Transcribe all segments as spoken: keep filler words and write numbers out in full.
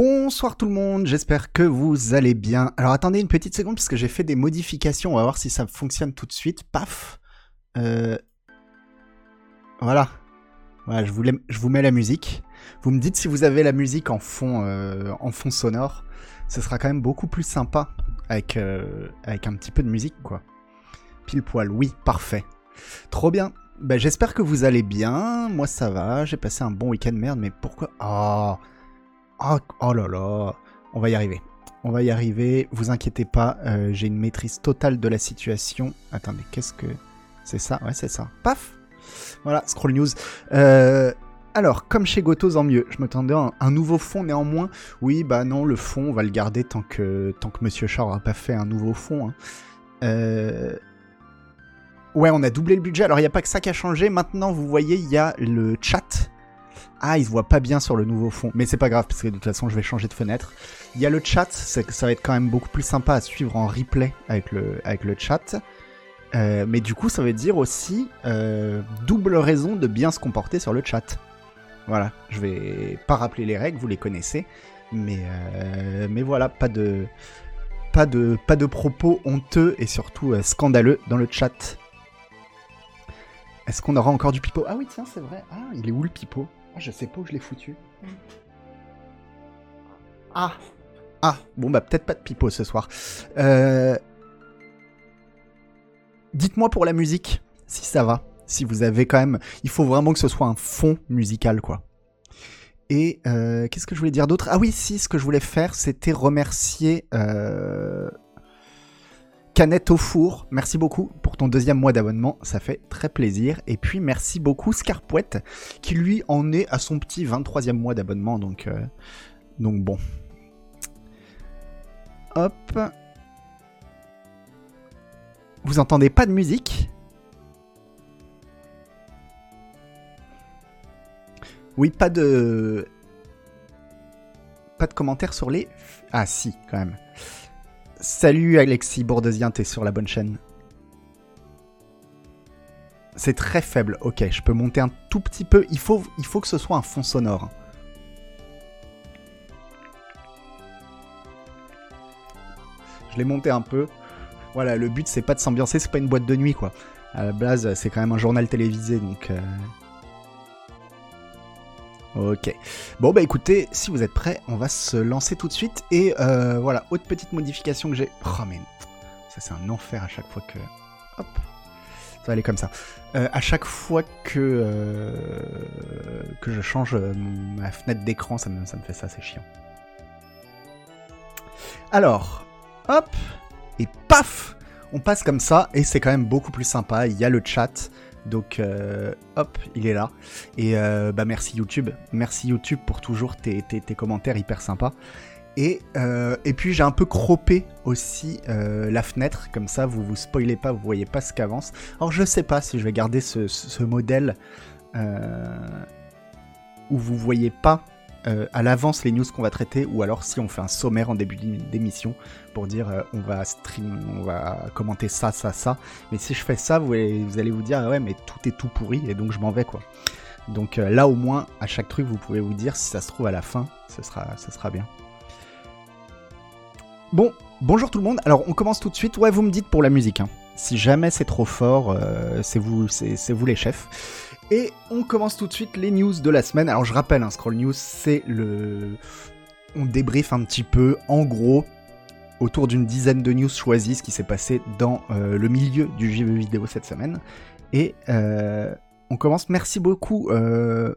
Bonsoir tout le monde, j'espère que vous allez bien. Alors attendez une petite seconde parce que j'ai fait des modifications, on va voir si ça fonctionne tout de suite. Paf euh... Voilà. Voilà, je vous, je vous mets la musique. Vous me dites si vous avez la musique en fond, euh, en fond sonore. Ce sera quand même beaucoup plus sympa avec, euh, avec un petit peu de musique, quoi. Pile poil, oui, parfait. Trop bien. Ben, j'espère que vous allez bien. Moi, ça va. J'ai passé un bon week-end, merde, mais pourquoi... Oh. oh Oh là là. On va y arriver. On va y arriver. Vous inquiétez pas, euh, j'ai une maîtrise totale de la situation. Attendez, qu'est-ce que... C'est ça? Ouais, c'est ça. Paf. Voilà, scroll news. Euh... Alors, comme chez Gotos, en mieux, je me tendais à un, un nouveau fond néanmoins. Oui, bah non, le fond, on va le garder tant que, tant que Monsieur Chat n'aura pas fait un nouveau fond. Hein. Euh... Ouais, on a doublé le budget. Alors, il n'y a pas que ça qui a changé. Maintenant, vous voyez, il y a le chat. Ah, il ne se voit pas bien sur le nouveau fond. Mais c'est pas grave, parce que de toute façon, je vais changer de fenêtre. Il y a le chat. C'est, ça va être quand même beaucoup plus sympa à suivre en replay avec le, avec le chat. Euh, mais du coup, ça veut dire aussi euh, double raison de bien se comporter sur le chat. Voilà, je vais pas rappeler les règles, vous les connaissez, mais, euh, mais voilà, pas de, pas, de, pas de propos honteux et surtout euh, scandaleux dans le chat. Est-ce qu'on aura encore du pipeau? Ah oui, tiens, c'est vrai. Ah, il est où le pipeau? Ah, je sais pas où je l'ai foutu. Ah, ah, bon bah peut-être pas de pipeau ce soir. Euh... Dites-moi pour la musique, si ça va. Si vous avez quand même... Il faut vraiment que ce soit un fond musical, quoi. Et euh, qu'est-ce que je voulais dire d'autre? Ah oui, si, ce que je voulais faire, c'était remercier euh... Canette au four. Merci beaucoup pour ton deuxième mois d'abonnement, ça fait très plaisir. Et puis, merci beaucoup Scarpouette, qui lui en est à son petit vingt-troisième mois d'abonnement, donc, euh... donc bon. Hop. Vous entendez pas de musique ? Oui, pas de... Pas de commentaires sur les... Ah si, quand même. Salut Alexis Bourdesien, t'es sur la bonne chaîne. C'est très faible, ok, je peux monter un tout petit peu. Il faut, il faut que ce soit un fond sonore. Je l'ai monté un peu. Voilà, le but c'est pas de s'ambiancer, c'est pas une boîte de nuit, quoi. À la base, c'est quand même un journal télévisé, donc... Euh... Ok. Bon bah écoutez, si vous êtes prêts, on va se lancer tout de suite. Et euh, voilà, autre petite modification que j'ai... Oh mais... Ça c'est un enfer à chaque fois que... Hop. Ça va aller comme ça. Euh, à chaque fois que... Euh... Que je change euh, ma fenêtre d'écran, ça me, ça me fait ça, c'est chiant. Alors... Hop. Et paf. On passe comme ça, et c'est quand même beaucoup plus sympa. Il y a le chat... Donc, euh, hop, il est là. Et euh, bah merci YouTube. Merci YouTube pour toujours tes, tes, tes commentaires hyper sympas. Et, euh, et puis, j'ai un peu croppé aussi euh, la fenêtre. Comme ça, vous vous spoilez pas, vous voyez pas ce qu'avance. Alors, je sais pas si je vais garder ce, ce, ce modèle euh, où vous voyez pas euh, à l'avance les news qu'on va traiter. Ou alors, si on fait un sommaire en début d'émission pour dire euh, on va stream, on va commenter ça, ça, ça. Mais si je fais ça, vous allez vous, allez vous dire ah ouais, mais tout est tout pourri et donc je m'en vais, quoi. Donc euh, là, au moins, à chaque truc, vous pouvez vous dire si ça se trouve à la fin, ce sera, ce sera bien. Bon, bonjour tout le monde. Alors, on commence tout de suite. Ouais, vous me dites pour la musique. Hein. Si jamais c'est trop fort, euh, c'est vous, c'est, c'est vous les chefs. Et on commence tout de suite les news de la semaine. Alors, je rappelle, hein, Scroll News, c'est le... On débriefe un petit peu, en gros... autour d'une dizaine de news choisies, ce qui s'est passé dans euh, le milieu du jeu vidéo cette semaine. Et euh, on commence. Merci beaucoup, euh,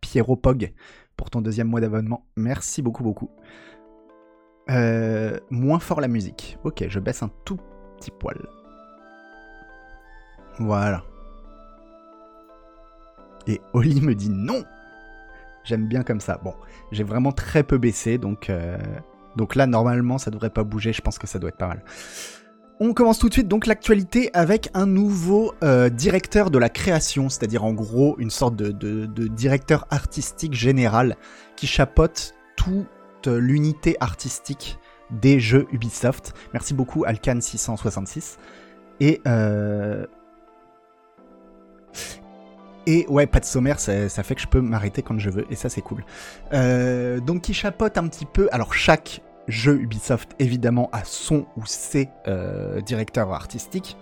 Pierrot Pog, pour ton deuxième mois d'abonnement. Merci beaucoup, beaucoup. Euh, moins fort la musique. Ok, je baisse un tout petit poil. Voilà. Et Oli me dit non. J'aime bien comme ça. Bon, j'ai vraiment très peu baissé, donc... Euh... Donc là, normalement, ça devrait pas bouger. Je pense que ça doit être pas mal. On commence tout de suite donc l'actualité avec un nouveau euh, directeur de la création, c'est-à-dire en gros une sorte de, de, de directeur artistique général qui chapeaute toute l'unité artistique des jeux Ubisoft. Merci beaucoup, Alcan six cent soixante-six. Et... Euh... Et ouais, pas de sommaire, ça, ça fait que je peux m'arrêter quand je veux, et ça c'est cool. Euh, donc qui chapeaute un petit peu, alors chaque jeu Ubisoft évidemment a son ou ses euh, directeurs artistiques,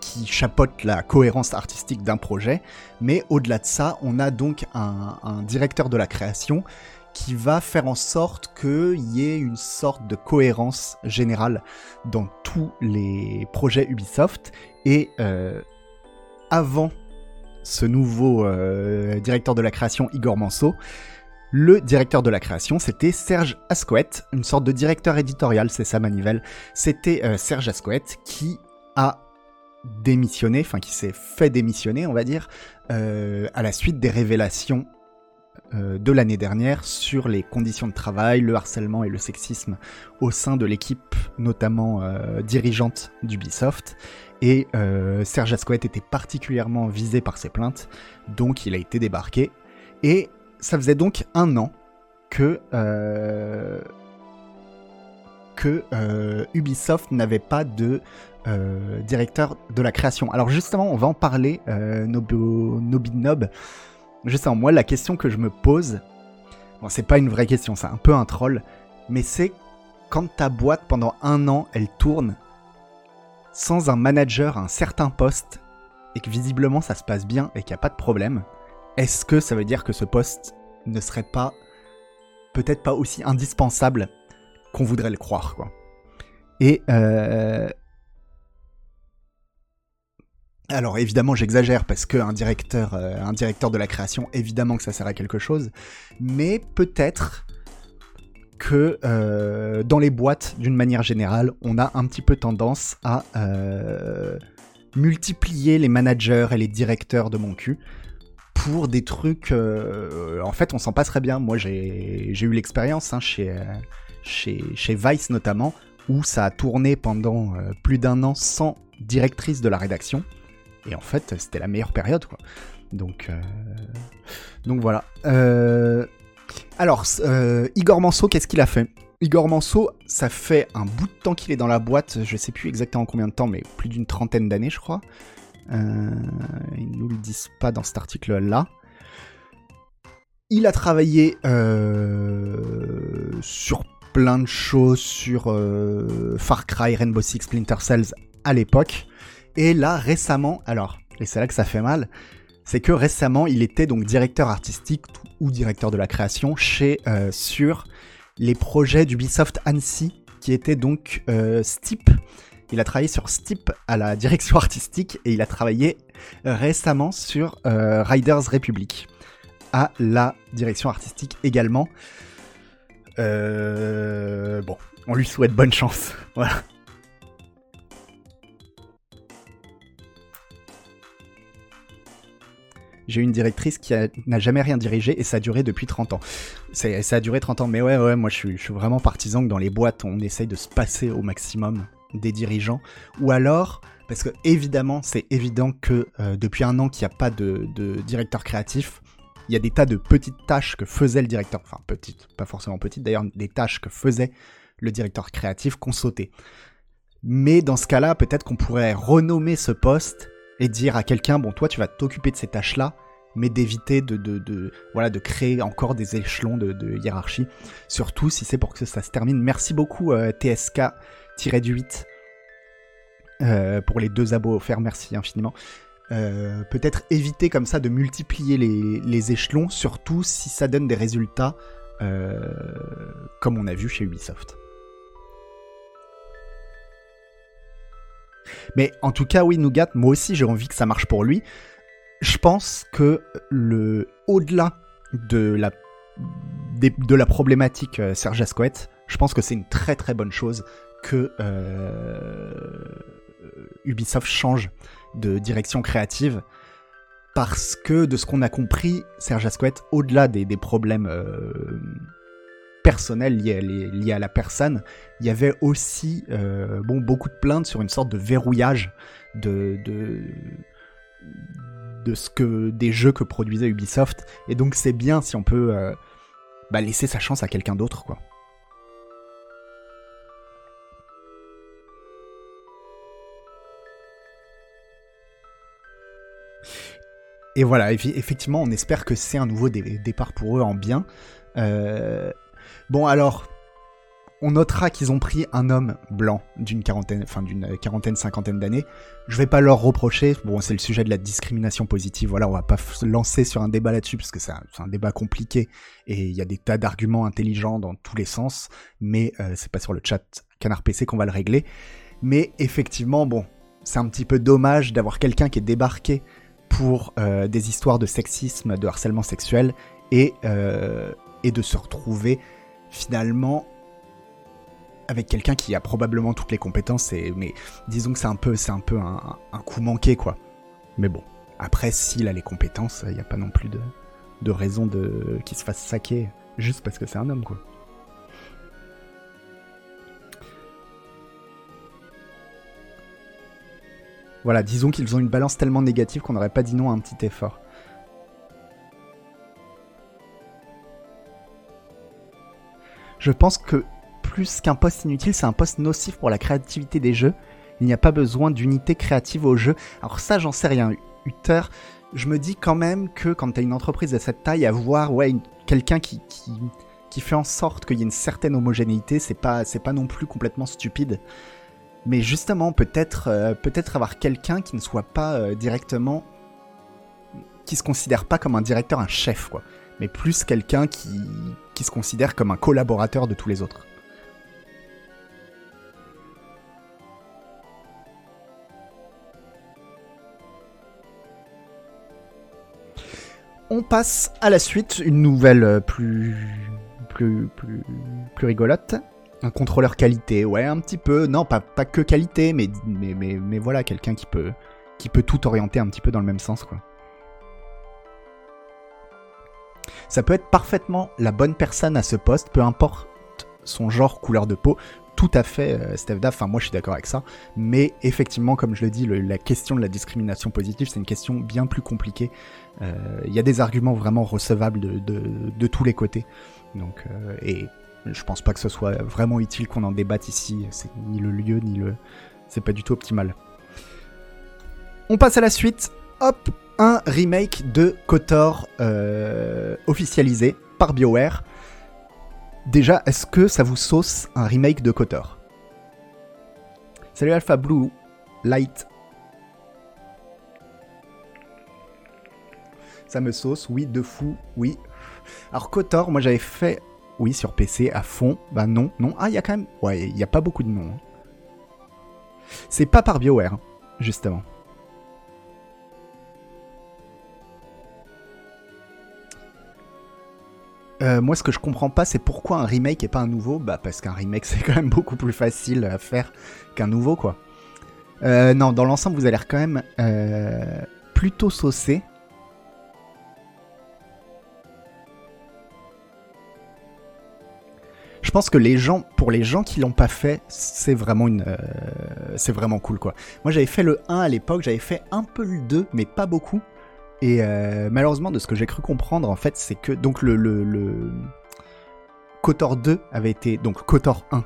qui chapeaute la cohérence artistique d'un projet, mais au-delà de ça, on a donc un, un directeur de la création qui va faire en sorte qu'il y ait une sorte de cohérence générale dans tous les projets Ubisoft, et euh, avant ce nouveau euh, directeur de la création, Igor Manso, le directeur de la création, c'était Serge Hascoët, une sorte de directeur éditorial, c'est ça manivelle. C'était euh, Serge Hascoët qui a démissionné, enfin qui s'est fait démissionner, on va dire, euh, à la suite des révélations euh, de l'année dernière sur les conditions de travail, le harcèlement et le sexisme au sein de l'équipe, notamment euh, dirigeante d'Ubisoft. Et euh, Serge Hascoët était particulièrement visé par ces plaintes, donc il a été débarqué. Et ça faisait donc un an que, euh, que euh, Ubisoft n'avait pas de euh, directeur de la création. Alors justement, on va en parler, euh, Nobinob. Justement, moi, la question que je me pose, bon, c'est pas une vraie question, c'est un peu un troll, mais c'est quand ta boîte, pendant un an, elle tourne sans un manager à un certain poste, et que visiblement ça se passe bien et qu'il n'y a pas de problème, est-ce que ça veut dire que ce poste ne serait pas, peut-être pas aussi indispensable qu'on voudrait le croire, quoi. Et euh... alors évidemment j'exagère parce qu'un directeur, euh, un directeur de la création, évidemment que ça sert à quelque chose, mais peut-être que euh, dans les boîtes, d'une manière générale, on a un petit peu tendance à euh, multiplier les managers et les directeurs de mon cul pour des trucs... Euh, en fait, on s'en passerait bien. Moi, j'ai, j'ai eu l'expérience hein, chez, euh, chez, chez Vice, notamment, où ça a tourné pendant euh, plus d'un an sans directrice de la rédaction. Et en fait, c'était la meilleure période, quoi. Donc, euh, donc voilà. Euh... Alors, euh, Igor Manso, qu'est-ce qu'il a fait ? Igor Manso, ça fait un bout de temps qu'il est dans la boîte, je sais plus exactement combien de temps, mais plus d'une trentaine d'années, je crois. Euh, ils ne nous le disent pas dans cet article-là. Il a travaillé euh, sur plein de choses, sur euh, Far Cry, Rainbow Six, Splinter Cell à l'époque. Et là, récemment, alors, et c'est là que ça fait mal... c'est que récemment, il était donc directeur artistique ou directeur de la création chez, euh, sur les projets d'Ubisoft Annecy, qui étaient donc euh, Steep. Il a travaillé sur Steep à la direction artistique et il a travaillé récemment sur euh, Riders Republic à la direction artistique également. Euh, bon, on lui souhaite bonne chance, voilà. J'ai une directrice qui a, n'a jamais rien dirigé et ça a duré depuis trente ans. C'est, ça a duré trente ans, mais ouais, ouais, moi je suis, je suis vraiment partisan que dans les boîtes, on essaye de se passer au maximum des dirigeants. Ou alors, parce que évidemment, c'est évident que euh, depuis un an qu'il n'y a pas de, de directeur créatif, il y a des tas de petites tâches que faisait le directeur, enfin petites, pas forcément petites d'ailleurs, des tâches que faisait le directeur créatif qu'on sautait. Mais dans ce cas-là, peut-être qu'on pourrait renommer ce poste et dire à quelqu'un, bon, toi, tu vas t'occuper de ces tâches-là, mais d'éviter de, de, de, voilà, de créer encore des échelons de, de hiérarchie, surtout si c'est pour que ça se termine. Merci beaucoup, euh, T S K huit, euh, pour les deux abos offerts, merci infiniment. Euh, peut-être éviter comme ça de multiplier les, les échelons, surtout si ça donne des résultats, euh, comme on a vu chez Ubisoft. Mais en tout cas, oui, Nougat, moi aussi, j'ai envie que ça marche pour lui. Je pense que le, au-delà de la, de, de la problématique Serge Hascoët, je pense que c'est une très très bonne chose que euh, Ubisoft change de direction créative, parce que de ce qu'on a compris, Serge Hascoët, au-delà des, des problèmes euh, personnel lié, lié à la personne, il y avait aussi euh, bon, beaucoup de plaintes sur une sorte de verrouillage de, de, de ce que, des jeux que produisait Ubisoft, et donc c'est bien si on peut euh, bah laisser sa chance à quelqu'un d'autre, quoi. et voilà, effectivement, on espère que c'est un nouveau dé- départ pour eux en bien. Euh, bon, alors, on notera qu'ils ont pris un homme blanc d'une quarantaine, enfin d'une quarantaine, cinquantaine d'années. Je vais pas leur reprocher. Bon, c'est le sujet de la discrimination positive. Voilà, on va pas se lancer sur un débat là-dessus parce que c'est un, c'est un débat compliqué et il y a des tas d'arguments intelligents dans tous les sens. Mais euh, c'est pas sur le chat Canard P C qu'on va le régler. Mais effectivement, bon, c'est un petit peu dommage d'avoir quelqu'un qui est débarqué pour euh, des histoires de sexisme, de harcèlement sexuel, et, euh, et de se retrouver finalement avec quelqu'un qui a probablement toutes les compétences, et, mais disons que c'est un peu, c'est un, peu un, un coup manqué, quoi. Mais bon, après, s'il a les compétences, il n'y a pas non plus de, de raison de, qu'il se fasse saquer, juste parce que c'est un homme, quoi. Voilà, disons qu'ils ont une balance tellement négative qu'on n'aurait pas dit non à un petit effort. Je pense que plus qu'un poste inutile, c'est un poste nocif pour la créativité des jeux. Il n'y a pas besoin d'unité créative au jeu. Alors ça, j'en sais rien, Uter. Je me dis quand même que quand t'as une entreprise de cette taille, avoir ouais, une, quelqu'un qui, qui, qui fait en sorte qu'il y ait une certaine homogénéité, c'est pas, c'est pas non plus complètement stupide. Mais justement, peut-être, euh, peut-être avoir quelqu'un qui ne soit pas euh, directement... qui se considère pas comme un directeur, un chef, quoi. Mais plus quelqu'un qui, qui se considère comme un collaborateur de tous les autres. On passe à la suite, une nouvelle plus, plus, plus, plus rigolote. Un contrôleur qualité, ouais, un petit peu. Non, pas, pas que qualité, mais, mais, mais, mais voilà, quelqu'un qui peut, qui peut tout orienter un petit peu dans le même sens, quoi. Ça peut être parfaitement la bonne personne à ce poste, peu importe son genre, couleur de peau. Tout à fait, euh, Steph Daff, enfin, moi je suis d'accord avec ça. Mais effectivement, comme je le dis, le, la question de la discrimination positive, c'est une question bien plus compliquée. Il euh, y a des arguments vraiment recevables de, de, de tous les côtés. Donc, euh, et... je pense pas que ce soit vraiment utile qu'on en débatte ici. C'est ni le lieu, ni le... c'est pas du tout optimal. On passe à la suite. Hop, un remake de Kotor euh, officialisé par BioWare. Déjà, est-ce que ça vous sauce un remake de Kotor ? Salut Alpha Blue Light. Ça me sauce, oui, de fou, oui. Alors Kotor, moi j'avais fait... oui, sur P C, à fond. Bah non, non. Ah, il y a quand même... ouais, il n'y a pas beaucoup de noms. Hein. C'est pas par BioWare, hein, justement. Euh, moi, ce que je comprends pas, c'est pourquoi un remake et pas un nouveau. Bah, parce qu'un remake, c'est quand même beaucoup plus facile à faire qu'un nouveau, quoi. Euh, non, dans l'ensemble, vous avez l'air quand même euh, plutôt saucé. Je pense que les gens, pour les gens qui l'ont pas fait, c'est vraiment une, euh, c'est vraiment cool, quoi. Moi j'avais fait le un à l'époque, j'avais fait un peu le deux, mais pas beaucoup. Et euh, malheureusement, de ce que j'ai cru comprendre, en fait, c'est que donc le, le, le Kotor deux avait été, donc Kotor un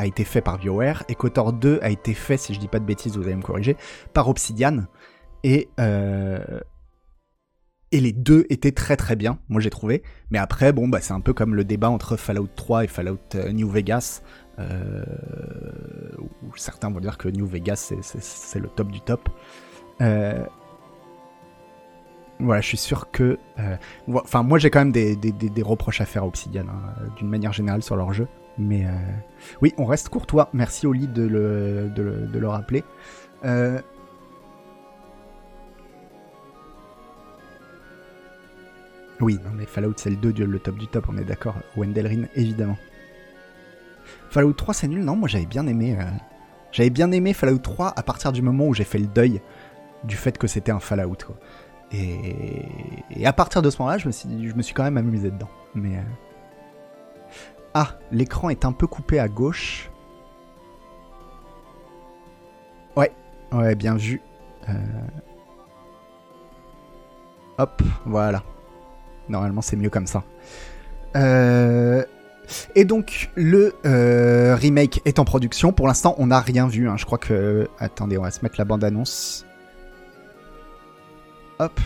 a été fait par BioWare et Kotor deux a été fait, si je dis pas de bêtises, vous allez me corriger, par Obsidian. Et euh, Et les deux étaient très très bien, moi j'ai trouvé. Mais après, bon, bah, c'est un peu comme le débat entre Fallout trois et Fallout New Vegas. Euh, où certains vont dire que New Vegas, c'est, c'est, c'est le top du top. Euh, voilà, je suis sûr que... Euh, enfin, moi j'ai quand même des, des, des, des reproches à faire à Obsidian, hein, d'une manière générale sur leur jeu. Mais euh, oui, on reste courtois. Merci Oli de le, de le, de le rappeler. Euh... Oui, non, mais Fallout c'est le deux, le top du top, on est d'accord, Wendell Rin, évidemment. Fallout trois c'est nul, non, moi j'avais bien aimé euh... j'avais bien aimé Fallout trois à partir du moment où j'ai fait le deuil du fait que c'était un Fallout, quoi. Et, et à partir de ce moment-là, je me suis, je me suis quand même amusé dedans. Mais euh... ah, l'écran est un peu coupé à gauche. Ouais, ouais, bien vu. Euh... Hop, voilà. Normalement, c'est mieux comme ça. Euh... Et donc, le euh, remake est en production. Pour l'instant, on n'a rien vu. Hein. Je crois que... attendez, on va se mettre la bande-annonce. Hop.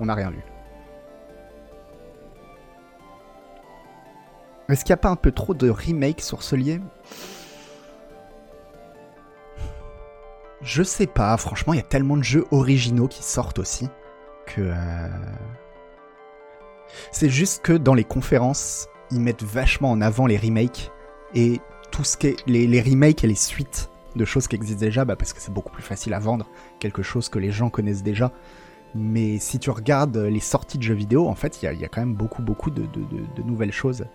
on n'a rien vu. Est-ce qu'il n'y a pas un peu trop de remake sorcelier ? Je sais pas, franchement, il y a tellement de jeux originaux qui sortent aussi que... Euh... C'est juste que dans les conférences, ils mettent vachement en avant les remakes et tout ce qui est les, les remakes et les suites de choses qui existent déjà, bah parce que c'est beaucoup plus facile à vendre quelque chose que les gens connaissent déjà. Mais si tu regardes les sorties de jeux vidéo, en fait, il y, y a quand même beaucoup, beaucoup de, de, de, de nouvelles choses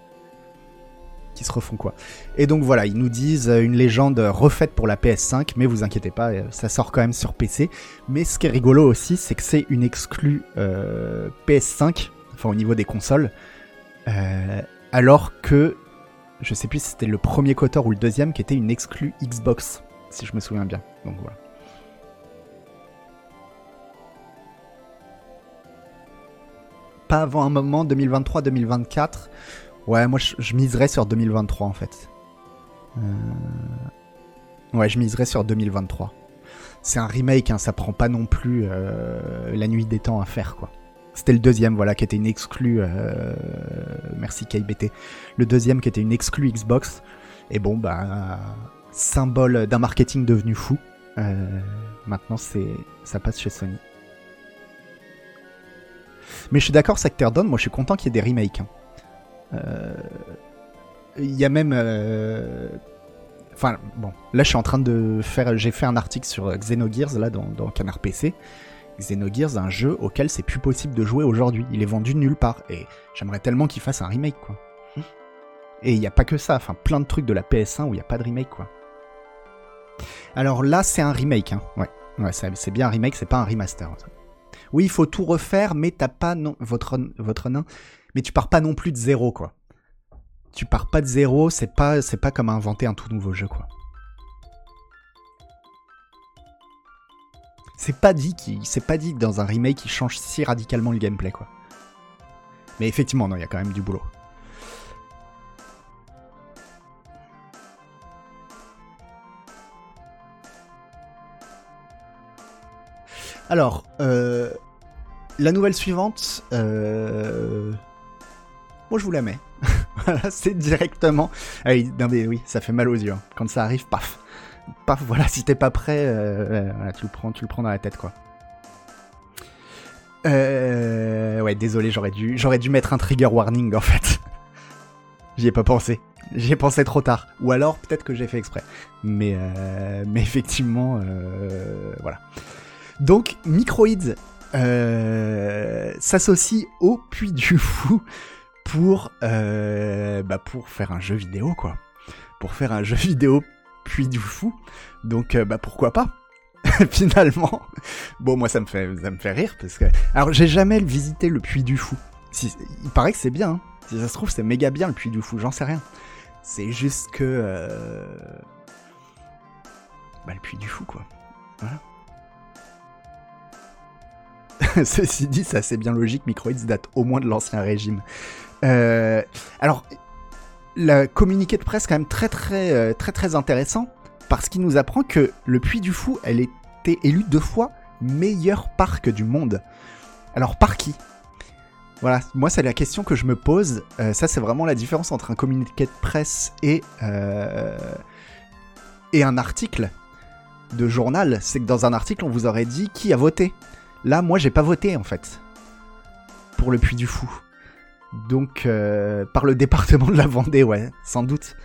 qui se refont, quoi. Et donc voilà, ils nous disent une légende refaite pour la P S cinq, mais vous inquiétez pas, ça sort quand même sur P C. Mais ce qui est rigolo aussi, c'est que c'est une exclue euh, P S cinq, enfin au niveau des consoles, euh, alors que, je sais plus si c'était le premier Kotor ou le deuxième, qui était une exclue Xbox, si je me souviens bien. Donc voilà. Pas avant un moment, vingt vingt-trois vingt vingt-quatre. Ouais, moi je, je miserais sur vingt vingt-trois en fait. Euh... Ouais, je miserais sur vingt vingt-trois. C'est un remake, hein, ça prend pas non plus euh, la nuit des temps à faire, quoi. C'était le deuxième, voilà, qui était une exclue. Euh... Merci K B T. Le deuxième qui était une exclue Xbox. Et bon, bah, symbole d'un marketing devenu fou. Euh... Maintenant, c'est, ça passe chez Sony. Mais je suis d'accord, Sector Dawn, moi je suis content qu'il y ait des remakes. Il hein. euh, y a même... Euh... Enfin, bon, là je suis en train de faire... J'ai fait un article sur Xenogears, là, dans, dans Canard P C. Xenogears, un jeu auquel c'est plus possible de jouer aujourd'hui. Il est vendu nulle part. Et j'aimerais tellement qu'il fasse un remake, quoi. Et il n'y a pas que ça. Enfin, plein de trucs de la P S un où il n'y a pas de remake, quoi. Alors là, c'est un remake, hein. Ouais, ouais c'est, c'est bien un remake, c'est pas un remaster, ça. Oui, il faut tout refaire, mais t'as pas non votre votre nain, mais tu pars pas non plus de zéro, quoi. Tu pars pas de zéro, c'est pas c'est pas comme inventer un tout nouveau jeu, quoi. C'est pas dit qu'il c'est pas dit que dans un remake il change si radicalement le gameplay, quoi. Mais effectivement, non, il y a quand même du boulot. Alors, euh, la nouvelle suivante, euh, moi je vous la mets. Voilà, c'est directement... Ah oui, non mais oui, ça fait mal aux yeux. Hein. Quand ça arrive, paf. Paf, voilà, si t'es pas prêt, euh, voilà, tu le prends, tu le prends dans la tête, quoi. Euh, ouais, désolé, j'aurais dû, j'aurais dû mettre un trigger warning, en fait. J'y ai pas pensé. J'y ai pensé trop tard. Ou alors, peut-être que j'ai fait exprès. Mais, euh, mais effectivement, euh, voilà. Donc, Microids euh, s'associe au Puy du Fou pour, euh, bah pour faire un jeu vidéo, quoi. Pour faire un jeu vidéo Puy du Fou. Donc, euh, bah pourquoi pas, finalement. Bon, moi, ça me fait, ça me fait rire, parce que... Alors, j'ai jamais visité le Puy du Fou. Si, il paraît que c'est bien, hein. Si ça se trouve, c'est méga bien, le Puy du Fou, j'en sais rien. C'est juste que... Euh... Bah, le Puy du Fou, quoi. Voilà. Ceci dit, c'est assez bien logique, Microids date au moins de l'ancien régime. Euh, alors, le communiqué de presse, quand même très très très très intéressant, parce qu'il nous apprend que le Puy du Fou, elle était élue deux fois meilleur parc du monde. Alors, par qui ? Voilà, moi c'est la question que je me pose. Euh, ça, c'est vraiment la différence entre un communiqué de presse et, euh, et un article de journal. C'est que dans un article, on vous aurait dit qui a voté. Là, moi, j'ai pas voté, en fait, pour le Puy du Fou. Donc, euh, par le département de la Vendée, ouais, sans doute.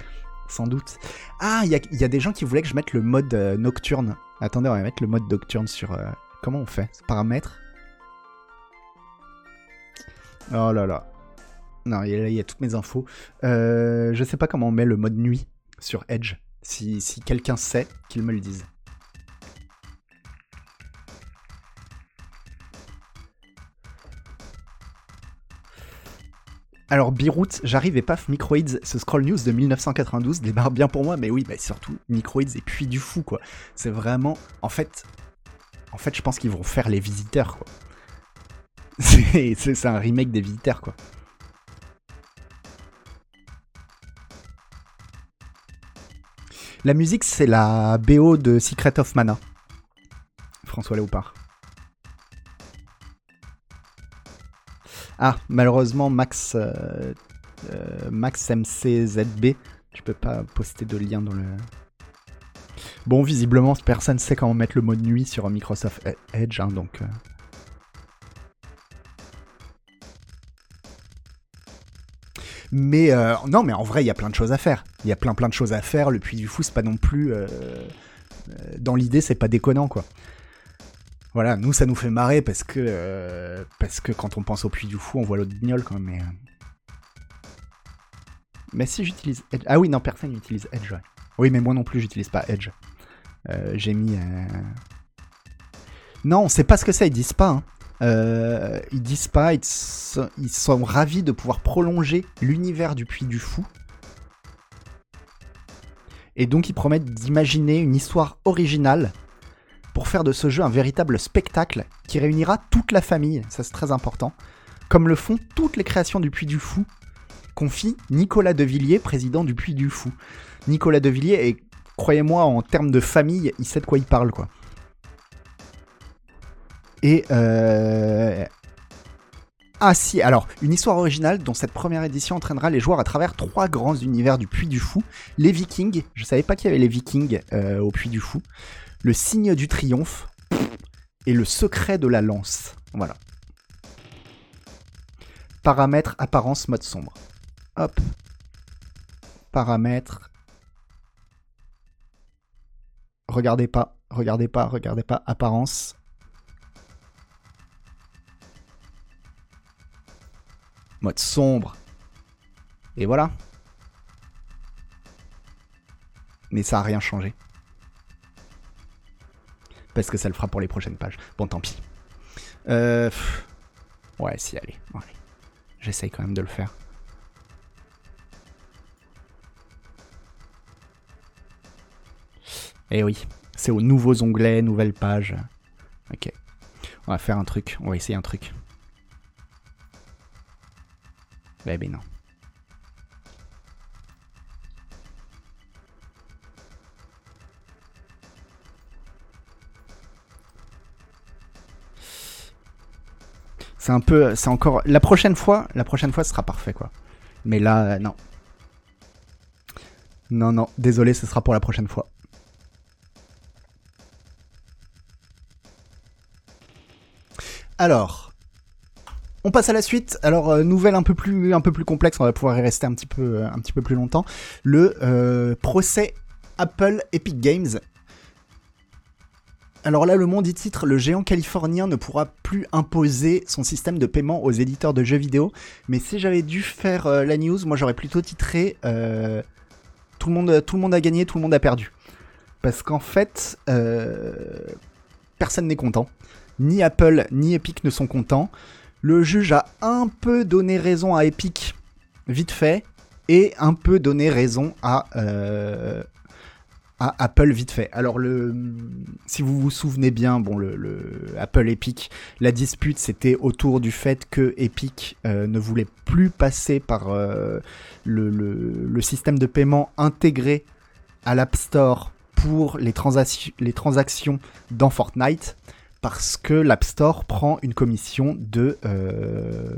Sans doute. Ah, il y, y a des gens qui voulaient que je mette le mode euh, nocturne. Attendez, on va mettre le mode nocturne sur... Euh, comment on fait ? Paramètres ? Oh là là. Non, il y, y a toutes mes infos. Euh, je sais pas comment on met le mode nuit sur Edge. Si, si quelqu'un sait, qu'il me le dise. Alors, Birout, j'arrive et paf, Microids, ce scroll news de dix-neuf cent quatre-vingt-douze démarre bien pour moi, mais oui, bah surtout, Microids et Puy du Fou, quoi. C'est vraiment... En fait, en fait je pense qu'ils vont faire les visiteurs, quoi. C'est, c'est, c'est un remake des visiteurs, quoi. La musique, c'est la B O de Secret of Mana. François Léopard. Ah, malheureusement, Max, euh, euh, Max M C Z B, tu peux pas poster de lien dans le... Bon, visiblement, personne sait comment mettre le mot de nuit sur Microsoft Edge, hein, donc... Euh... Mais euh, non, mais en vrai, il y a plein de choses à faire. Il y a plein plein de choses à faire. Le Puy du Fou, c'est pas non plus... Euh, dans l'idée, c'est pas déconnant, quoi. Voilà, nous, ça nous fait marrer parce que... Euh, parce que quand on pense au Puy du Fou, on voit l'autre guignol, quand même. Mais, mais si j'utilise Edge... Ah oui, non, personne n'utilise Edge, ouais. Oui, mais moi non plus, j'utilise pas Edge. Euh, j'ai mis... Euh... Non, on sait pas ce que c'est, ils disent pas, hein. Euh, ils disent pas, ils sont, ils sont ravis de pouvoir prolonger l'univers du Puy du Fou. Et donc ils promettent d'imaginer une histoire originale pour faire de ce jeu un véritable spectacle qui réunira toute la famille, ça c'est très important, comme le font toutes les créations du Puy du Fou, confie Nicolas Devilliers, président du Puy du Fou. Nicolas Devilliers, et croyez-moi, en termes de famille, il sait de quoi il parle, quoi. Et euh... Ah si, alors, une histoire originale dont cette première édition entraînera les joueurs à travers trois grands univers du Puy du Fou. Les Vikings, je savais pas qu'il y avait les Vikings euh, au Puy du Fou. Le signe du triomphe et le secret de la lance. Voilà. Paramètres, apparence, mode sombre. Hop. Paramètres. Regardez pas, regardez pas, regardez pas. Apparence. Mode sombre. Et voilà. Mais ça a rien changé. Parce que ça le fera pour les prochaines pages. Bon, tant pis. Euh, ouais, si, allez, allez. J'essaye quand même de le faire. Eh oui, c'est aux nouveaux onglets, nouvelle page. Ok. On va faire un truc, on va essayer un truc. Eh ben non. C'est un peu, c'est encore... La prochaine fois, la prochaine fois, ce sera parfait, quoi. Mais là, euh, non. Non, non, désolé, ce sera pour la prochaine fois. Alors, on passe à la suite. Alors, euh, nouvelle un peu plus, un peu plus complexe, on va pouvoir y rester un petit peu, un petit peu plus longtemps. Le euh, procès Apple Epic Games. Alors là, Le Monde y titre « Le géant californien ne pourra plus imposer son système de paiement aux éditeurs de jeux vidéo ». Mais si j'avais dû faire euh, la news, moi j'aurais plutôt titré euh, « tout le monde, tout le monde a gagné, tout le monde a perdu ». Parce qu'en fait, euh, personne n'est content. Ni Apple, ni Epic ne sont contents. Le juge a un peu donné raison à Epic, vite fait, et un peu donné raison à, euh, à Apple, vite fait. Alors, le, si vous vous souvenez bien, bon, le, le Apple Epic, la dispute, c'était autour du fait que Epic euh, ne voulait plus passer par euh, le, le, le système de paiement intégré à l'App Store pour les, transa- les transactions dans Fortnite. Parce que l'App Store prend une commission de... Euh...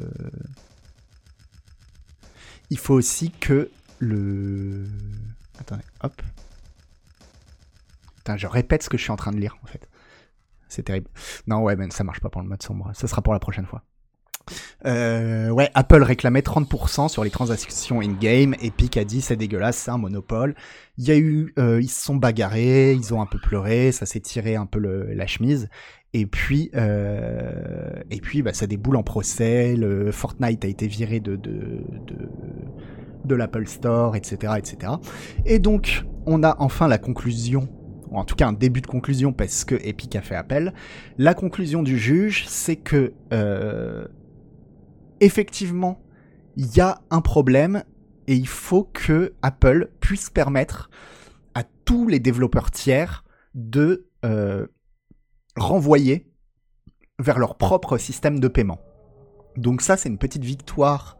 Il faut aussi que le... Attendez, hop. Putain, je répète ce que je suis en train de lire, en fait. C'est terrible. Non, ouais, ben ça marche pas pour le mode sombre. Ça sera pour la prochaine fois. Euh, ouais, Apple réclamait trente pour cent sur les transactions in-game. Epic a dit c'est dégueulasse, c'est un monopole. Il y a eu, euh, ils se sont bagarrés, ils ont un peu pleuré, ça s'est tiré un peu le, la chemise. Et puis, euh, et puis bah, ça déboule en procès. Le Fortnite a été viré de, de, de, de l'Apple Store, et cetera, et cetera. Et donc, on a enfin la conclusion. En tout cas un début de conclusion parce que Epic a fait appel. La conclusion du juge, c'est que euh, effectivement, il y a un problème et il faut que Apple puisse permettre à tous les développeurs tiers de euh, renvoyer vers leur propre système de paiement. Donc ça, c'est une petite victoire.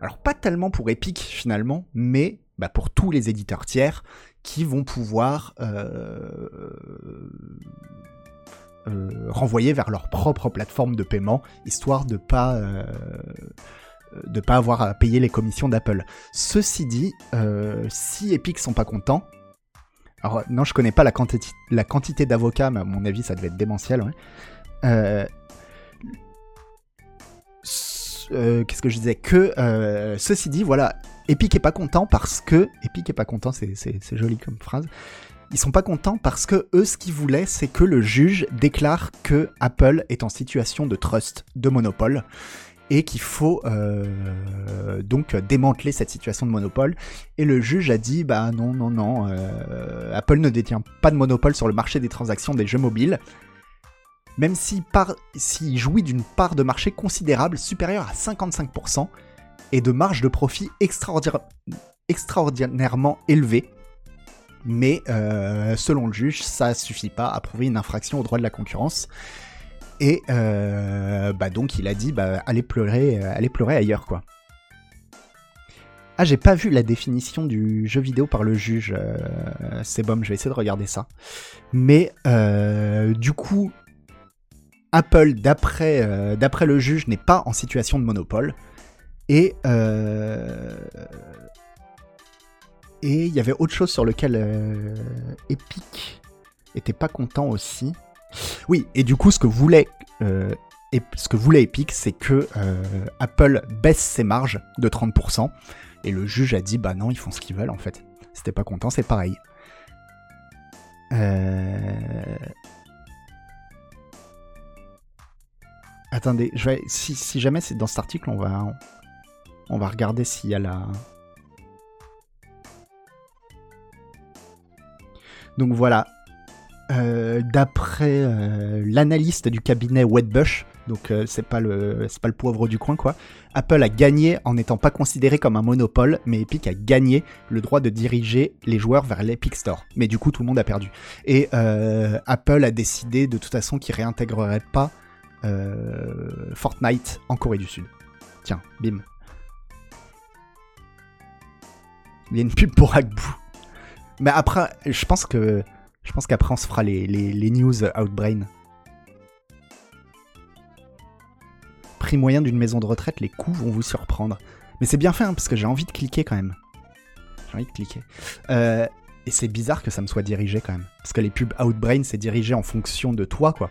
Alors pas tellement pour Epic finalement, mais bah, pour tous les éditeurs tiers qui vont pouvoir euh, euh, renvoyer vers leur propre plateforme de paiement, histoire de pas euh, de pas avoir à payer les commissions d'Apple. Ceci dit, euh, si Epic sont pas contents, alors non, je connais pas la quantité, la quantité d'avocats, mais à mon avis, ça devait être démentiel. Ouais. Euh, Euh, qu'est-ce que je disais que euh, ceci dit, voilà, Epic est pas content parce que Epic est pas content, c'est, c'est, c'est joli comme phrase. Ils sont pas contents parce que eux, ce qu'ils voulaient, c'est que le juge déclare que Apple est en situation de trust, de monopole, et qu'il faut euh, donc démanteler cette situation de monopole. Et le juge a dit, bah non, non, non, euh, Apple ne détient pas de monopole sur le marché des transactions des jeux mobiles. Même s'il, par... s'il jouit d'une part de marché considérable, supérieure à cinquante-cinq pour cent, et de marge de profit extraordina... extraordinairement élevée. Mais euh, selon le juge, ça ne suffit pas à prouver une infraction au droit de la concurrence. Et euh, bah donc il a dit, bah, allez, pleurer, euh, allez pleurer ailleurs, quoi. Ah, j'ai pas vu la définition du jeu vidéo par le juge, euh, c'est bon, je vais essayer de regarder ça. Mais euh, du coup... Apple, d'après, euh, d'après le juge, n'est pas en situation de monopole. Et euh, et il y avait autre chose sur lequel euh, Epic était pas content aussi. Oui, et du coup, ce que voulait, euh, ce que voulait Epic, c'est que euh, Apple baisse ses marges de trente pour cent. Et le juge a dit, bah non, ils font ce qu'ils veulent, en fait. Si t'es pas content, c'est pareil. Euh... Attendez, je vais, si, si jamais c'est dans cet article, on va, on, on va regarder s'il y a la... Donc voilà, euh, d'après euh, l'analyste du cabinet Wedbush, donc euh, c'est pas le, c'est pas le poivre du coin, quoi, Apple a gagné en n'étant pas considéré comme un monopole, mais Epic a gagné le droit de diriger les joueurs vers l'Epic Store. Mais du coup, tout le monde a perdu. Et euh, Apple a décidé de toute façon qu'il réintégrerait pas Euh, Fortnite en Corée du Sud. Tiens, bim. Il y a une pub pour Hagbou. Mais après, je pense que je pense qu'après on se fera les, les, les news Outbrain. Prix moyen d'une maison de retraite, les coûts vont vous surprendre. Mais c'est bien fait, hein, parce que j'ai envie de cliquer quand même. J'ai envie de cliquer. Euh, et c'est bizarre que ça me soit dirigé quand même. Parce que les pubs Outbrain, c'est dirigé en fonction de toi, quoi.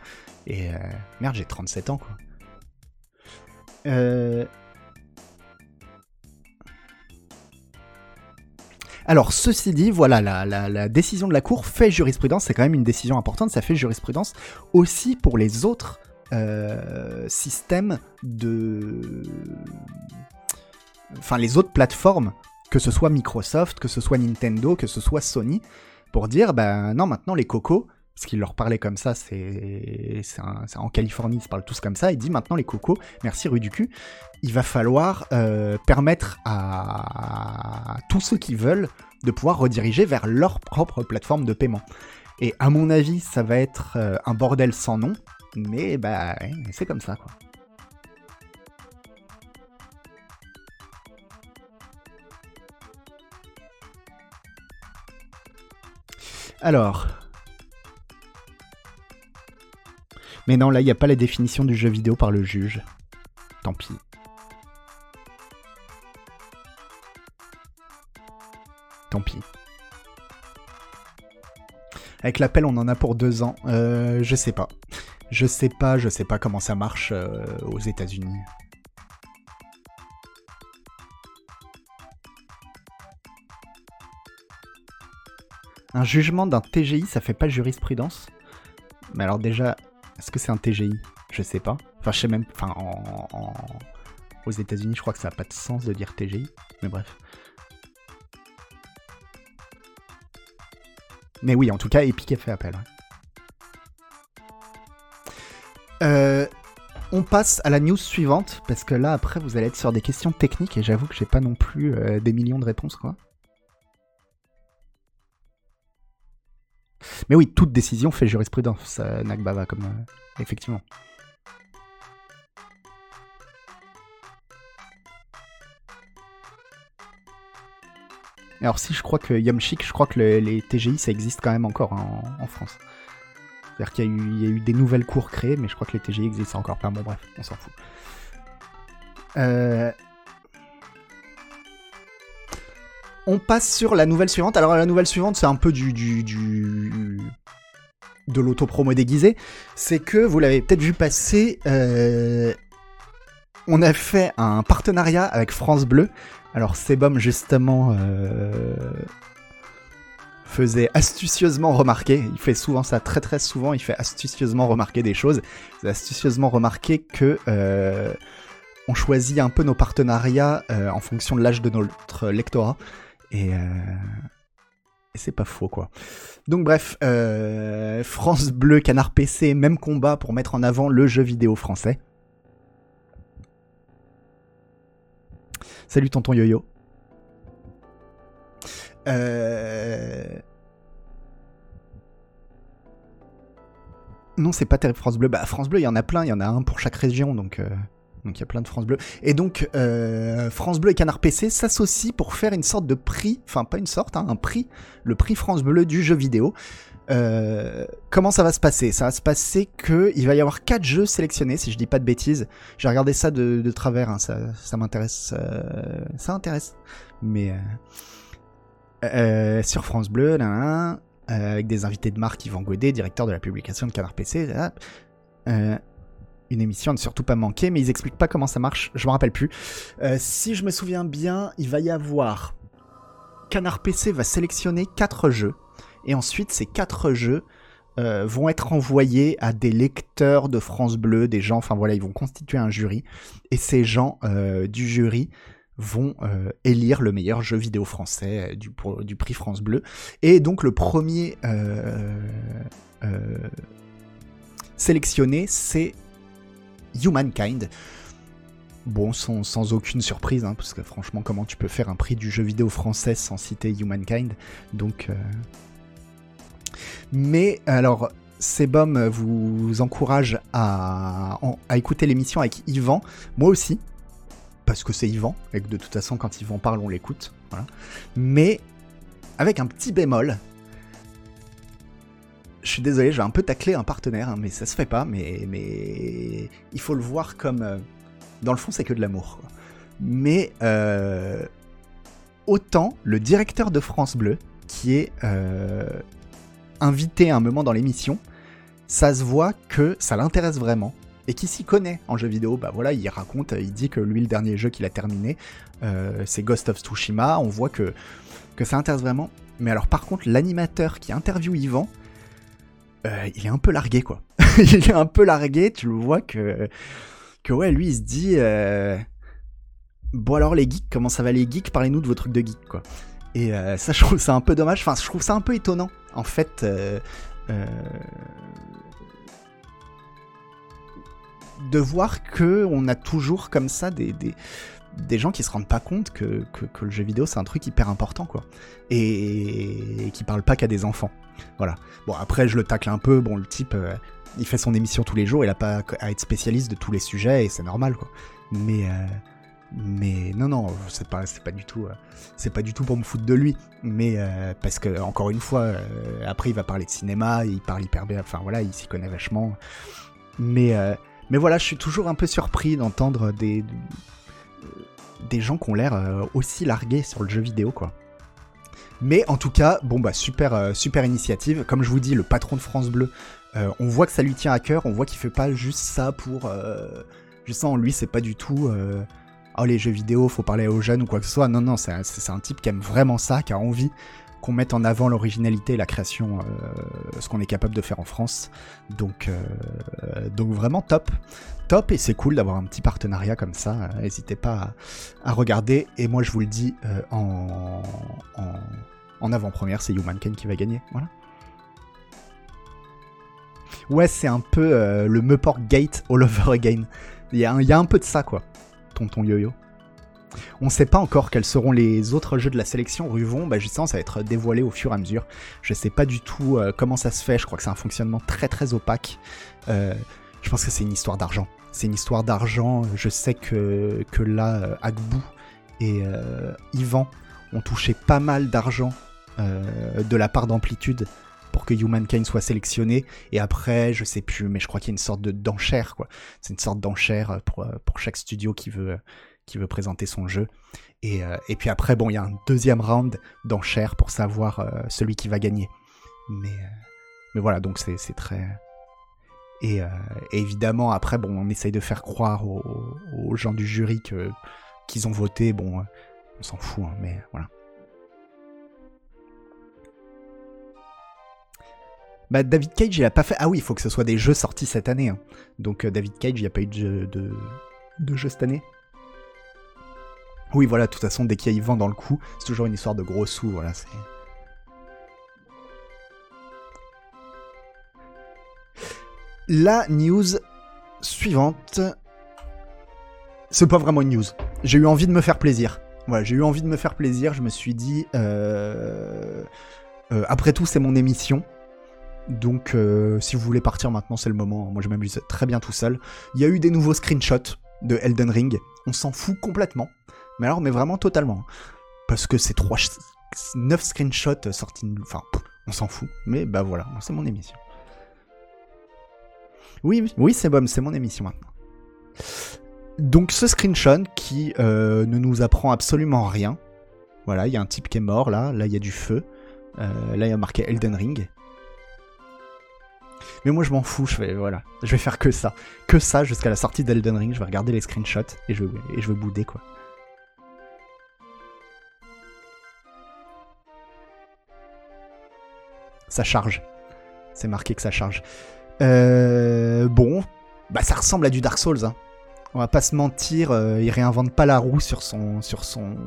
Et euh, merde, j'ai trente-sept ans, quoi. Euh... Alors, ceci dit, voilà, la, la, la décision de la Cour fait jurisprudence. C'est quand même une décision importante. Ça fait jurisprudence aussi pour les autres euh, systèmes de... Enfin, les autres plateformes, que ce soit Microsoft, que ce soit Nintendo, que ce soit Sony, pour dire, ben non, maintenant, les cocos... Parce qu'il leur parlait comme ça, c'est, c'est, un, c'est en Californie, ils se parlent tous comme ça. Il dit maintenant les cocos, merci rue du cul, il va falloir euh, permettre à tous ceux qui veulent de pouvoir rediriger vers leur propre plateforme de paiement. Et à mon avis, ça va être euh, un bordel sans nom, mais bah, c'est comme ça, quoi. Alors... Mais non, là, il n'y a pas la définition du jeu vidéo par le juge. Tant pis. Tant pis. Avec l'appel, on en a pour deux ans. Euh, je sais pas. Je sais pas, je sais pas comment ça marche euh, aux États-Unis. Un jugement d'un T G I, ça fait pas jurisprudence? Mais alors déjà... Est-ce que c'est un T G I ? Je sais pas. Enfin, je sais même... Enfin, en, en... aux États-Unis, je crois que ça n'a pas de sens de dire T G I. Mais bref. Mais oui, en tout cas, Epic a fait appel. Euh, on passe à la news suivante, parce que là, après, vous allez être sur des questions techniques, et j'avoue que j'ai pas non plus euh, des millions de réponses, quoi. Mais oui, toute décision fait jurisprudence, euh, Nagbava, comme euh, effectivement. Alors si, je crois que Yamchik, je crois que le, les T G I, ça existe quand même encore en, en France. C'est-à-dire qu'il y a, eu, il y a eu des nouvelles cours créées, mais je crois que les T G I existent encore plein. Bon, bref, on s'en fout. Euh... On passe sur la nouvelle suivante. Alors, la nouvelle suivante, c'est un peu du... du, du... de l'autopromo déguisée. C'est que, vous l'avez peut-être vu passer... Euh... On a fait un partenariat avec France Bleu. Alors, Sebum, justement, euh, faisait astucieusement remarquer, il fait souvent ça, très très souvent, il fait astucieusement remarquer des choses. Il a astucieusement remarqué que euh, on choisit un peu nos partenariats euh, en fonction de l'âge de notre lectorat. Et, euh, et c'est pas faux, quoi. Donc bref, euh, France Bleu, Canard P C, même combat pour mettre en avant le jeu vidéo français. Salut tonton Yo-Yo. Euh... Non, c'est pas terrible France Bleu. Bah France Bleu, il y en a plein. Il y en a un pour chaque région, donc euh... donc il y a plein de France Bleu. Et donc euh... France Bleu et Canard P C s'associent pour faire une sorte de prix. Enfin, pas une sorte, hein, un prix. Le prix France Bleu du jeu vidéo. Euh, comment ça va se passer ? Ça va se passer que il va y avoir quatre jeux sélectionnés, si je dis pas de bêtises. J'ai regardé ça de, de travers, hein, ça, ça m'intéresse, euh, ça intéresse. Mais euh, euh, sur France Bleu, là, là, euh, avec des invités de marque, Yvan Godet, directeur de la publication de Canard P C. Là, là, euh, une émission à ne surtout pas manquer, mais ils expliquent pas comment ça marche. Je m'en rappelle plus. Euh, si je me souviens bien, il va y avoir Canard P C va sélectionner quatre jeux. Et ensuite, ces quatre jeux euh, vont être envoyés à des lecteurs de France Bleu, des gens, enfin voilà, ils vont constituer un jury. Et ces gens euh, du jury vont euh, élire le meilleur jeu vidéo français du, du prix France Bleu. Et donc, le premier euh, euh, sélectionné, c'est Humankind. Bon, sans, sans aucune surprise, hein, parce que franchement, comment tu peux faire un prix du jeu vidéo français sans citer Humankind ? Donc... Euh Mais alors, Sebum vous encourage à, à écouter l'émission avec Yvan, moi aussi, parce que c'est Yvan, et que de toute façon, quand Yvan parle, on l'écoute, voilà. Mais avec un petit bémol, je suis désolé, je vais un peu tacler un partenaire, hein, mais ça se fait pas, mais, mais il faut le voir comme, euh, dans le fond, c'est que de l'amour, quoi. Mais euh, autant le directeur de France Bleu, qui est... Euh, invité à un moment dans l'émission, ça se voit que ça l'intéresse vraiment et qu'il s'y connaît en jeu vidéo. Bah voilà, il raconte, il dit que lui, le dernier jeu qu'il a terminé, euh, c'est Ghost of Tsushima. On voit que, que ça intéresse vraiment. Mais alors, par contre, l'animateur qui interviewe Yvan, euh, il est un peu largué, quoi. Il est un peu largué, tu le vois que, que ouais, lui, il se dit euh, bon, alors les geeks, comment ça va les geeks ? Parlez-nous de vos trucs de geeks, quoi. Et euh, ça, je trouve ça un peu dommage. Enfin, je trouve ça un peu étonnant. En fait, euh, euh, de voir qu'on a toujours comme ça des, des, des gens qui se rendent pas compte que, que, que le jeu vidéo, c'est un truc hyper important, quoi. Et, et qui parle pas qu'à des enfants. Voilà. Bon, après, je le tacle un peu. Bon, le type, euh, il fait son émission tous les jours. Il a pas à être spécialiste de tous les sujets et c'est normal, quoi. Mais... Euh, Mais non, non, c'est pas, c'est pas du tout, euh, c'est pas du tout pour me foutre de lui. Mais euh, parce que encore une fois, euh, après il va parler de cinéma, il parle hyper bien. Enfin voilà, il s'y connaît vachement. Mais euh, mais voilà, je suis toujours un peu surpris d'entendre des des gens qui ont l'air euh, aussi largués sur le jeu vidéo, quoi. Mais en tout cas, bon bah super, euh, super initiative. Comme je vous dis, le patron de France Bleu, euh, on voit que ça lui tient à cœur. On voit qu'il fait pas juste ça pour. Euh, juste ça en lui, c'est pas du tout. Euh, « Oh, les jeux vidéo, faut parler aux jeunes » ou quoi que ce soit. Non, non, c'est un, c'est un type qui aime vraiment ça, qui a envie qu'on mette en avant l'originalité et la création, euh, ce qu'on est capable de faire en France. Donc, euh, donc vraiment top. Top, et c'est cool d'avoir un petit partenariat comme ça. N'hésitez pas à, à regarder. Et moi, je vous le dis euh, en, en, en avant-première, c'est Humankind qui va gagner. Voilà. Ouais, c'est un peu euh, le Meuport Gate all over again. Il y, y a un peu de ça, quoi. Tonton Yo-Yo. On sait pas encore quels seront les autres jeux de la sélection Ruvon, bah justement ça va être dévoilé au fur et à mesure. Je sais pas du tout euh, comment ça se fait, je crois que c'est un fonctionnement très très opaque. Euh, je pense que c'est une histoire d'argent. C'est une histoire d'argent, je sais que, que là, Agbou et euh, Yvan ont touché pas mal d'argent euh, de la part d'Amplitude pour que Humankind soit sélectionné. Et après, je sais plus, mais je crois qu'il y a une sorte de, d'enchère, quoi. C'est une sorte d'enchère pour, pour chaque studio qui veut, qui veut présenter son jeu. Et, et puis après, bon, il y a un deuxième round d'enchère pour savoir celui qui va gagner. Mais, mais voilà, donc c'est, c'est très... Et, euh, et évidemment, après, bon, on essaye de faire croire aux, aux gens du jury que, qu'ils ont voté. Bon, on s'en fout, hein, mais voilà. Bah, David Cage, il a pas fait... Ah oui, il faut que ce soit des jeux sortis cette année. Hein. Donc, euh, David Cage, il n'y a pas eu de jeu, de, de jeu cette année. Oui, voilà, de toute façon, dès qu'il y a Yvan dans le coup, c'est toujours une histoire de gros sous, voilà, c'est... La news suivante, c'est pas vraiment une news, j'ai eu envie de me faire plaisir, voilà, j'ai eu envie de me faire plaisir, je me suis dit, euh, euh, après tout c'est mon émission, donc euh, si vous voulez partir maintenant c'est le moment, moi je m'amuse très bien tout seul. Il y a eu des nouveaux screenshots de Elden Ring, on s'en fout complètement, mais alors mais vraiment totalement, parce que c'est trois, neuf screenshots sortis, enfin pff, on s'en fout, mais bah voilà, c'est mon émission. Oui, oui, c'est bon, c'est mon émission maintenant. Donc ce screenshot qui euh, ne nous apprend absolument rien. Voilà, il y a un type qui est mort là, là il y a du feu. Euh, là il y a marqué Elden Ring. Mais moi je m'en fous, je vais, voilà, je vais faire que ça. Que ça jusqu'à la sortie d'Elden Ring, je vais regarder les screenshots et je vais, et je vais bouder quoi. Ça charge. C'est marqué que ça charge. Euh, bon, bah ça ressemble à du Dark Souls, hein. On va pas se mentir, euh, il réinvente pas la roue sur son, sur son,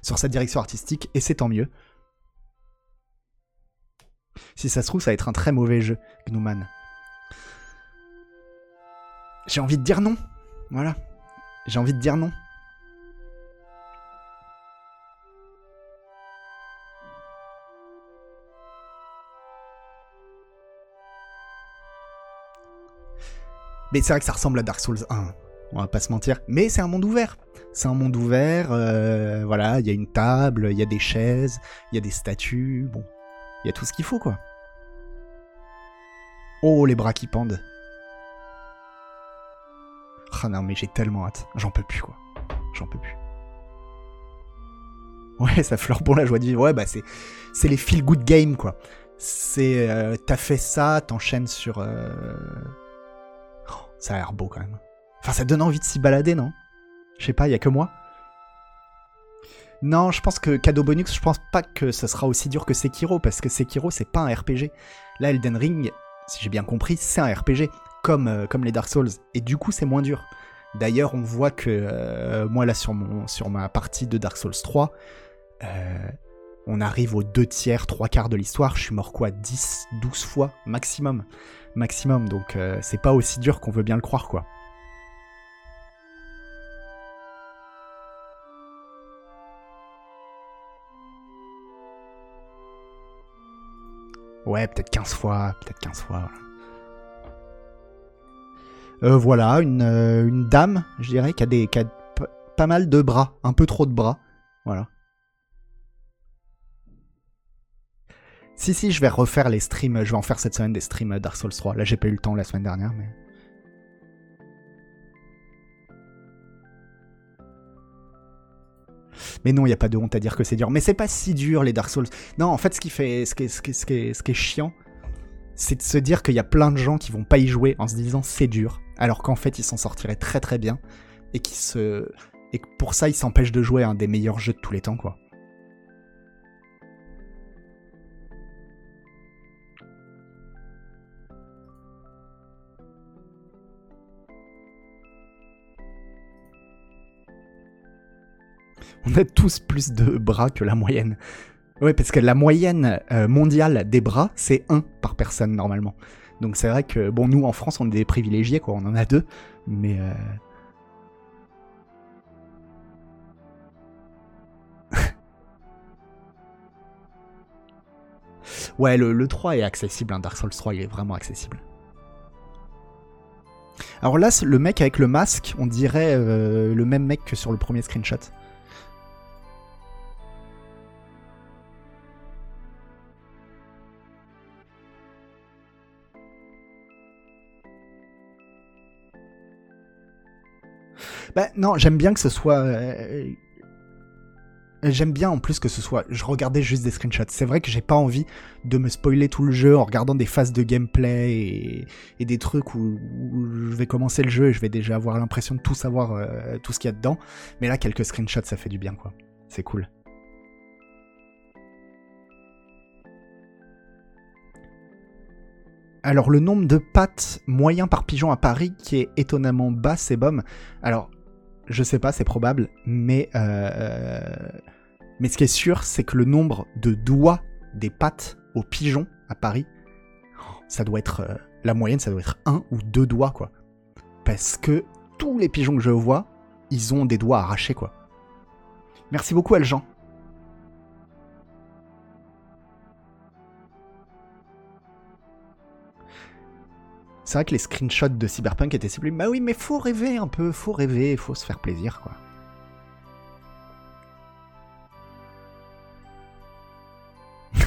sur sa direction artistique, et c'est tant mieux. Si ça se trouve, ça va être un très mauvais jeu, Gnouman. J'ai envie de dire non, voilà. J'ai envie de dire non. Mais c'est vrai que ça ressemble à Dark Souls un, on va pas se mentir. Mais c'est un monde ouvert. C'est un monde ouvert, euh, voilà, il y a une table, il y a des chaises, il y a des statues, bon, il y a tout ce qu'il faut, quoi. Oh, les bras qui pendent. Ah non, mais j'ai tellement hâte, j'en peux plus, quoi. J'en peux plus. Ouais, ça fleure pour la joie de vivre, ouais, bah c'est, c'est les feel-good games, quoi. C'est, euh, t'as fait ça, t'enchaînes sur... Euh... Ça a l'air beau quand même. Enfin, ça donne envie de s'y balader, non ? Je sais pas, il y a que moi. Non, je pense que cadeau bonus, je pense pas que ça sera aussi dur que Sekiro, parce que Sekiro, c'est pas un R P G. Là, Elden Ring, si j'ai bien compris, c'est un R P G, comme, euh, comme les Dark Souls. Et du coup, c'est moins dur. D'ailleurs, on voit que, euh, moi, là, sur, mon, sur ma partie de Dark Souls trois, euh, on arrive aux deux tiers, trois quarts de l'histoire. Je suis mort quoi ? dix, douze fois maximum. maximum, donc euh, c'est pas aussi dur qu'on veut bien le croire, quoi. Ouais, peut-être quinze fois, peut-être quinze fois, voilà. Euh, voilà, une, euh, une dame, je dirais, qui a, des, qui a p- pas mal de bras, un peu trop de bras, voilà. Si, si, je vais refaire les streams, je vais en faire cette semaine des streams Dark Souls trois. Là, j'ai pas eu le temps la semaine dernière, mais... Mais non, il n'y a pas de honte à dire que c'est dur. Mais c'est pas si dur, les Dark Souls. Non, en fait, ce qui, fait, ce qui, est, ce qui, est, ce qui, est, ce qui est chiant, c'est de se dire qu'il y a plein de gens qui vont pas y jouer en se disant « c'est dur », alors qu'en fait, ils s'en sortiraient très très bien, et, qu'ils se... et que pour ça, ils s'empêchent de jouer à un des meilleurs jeux de tous les temps, quoi. On a tous plus de bras que la moyenne. Ouais, parce que la moyenne mondiale des bras, c'est un par personne, normalement. Donc c'est vrai que, bon, nous, en France, on est des privilégiés, quoi. On en a deux, mais... Euh... ouais, le, le trois est accessible, hein. Dark Souls trois, il est vraiment accessible. Alors là, le mec avec le masque, on dirait euh, le même mec que sur le premier screenshot. Bah non, j'aime bien que ce soit... Euh... J'aime bien en plus que ce soit... Je regardais juste des screenshots. C'est vrai que j'ai pas envie de me spoiler tout le jeu en regardant des phases de gameplay et, et des trucs où... où je vais commencer le jeu et je vais déjà avoir l'impression de tout savoir, euh, tout ce qu'il y a dedans. Mais là, quelques screenshots, ça fait du bien, quoi. C'est cool. Alors, le nombre de pattes moyen par pigeon à Paris qui est étonnamment bas, c'est bom. Alors... Je sais pas, c'est probable, mais euh... mais ce qui est sûr, c'est que le nombre de doigts des pattes aux pigeons à Paris, ça doit être euh, la moyenne, ça doit être un ou deux doigts, quoi. Parce que tous les pigeons que je vois, ils ont des doigts arrachés, quoi. Merci beaucoup, Aljean. C'est vrai que les screenshots de Cyberpunk étaient sublimes. Bah oui, mais faut rêver un peu, faut rêver, faut se faire plaisir, quoi.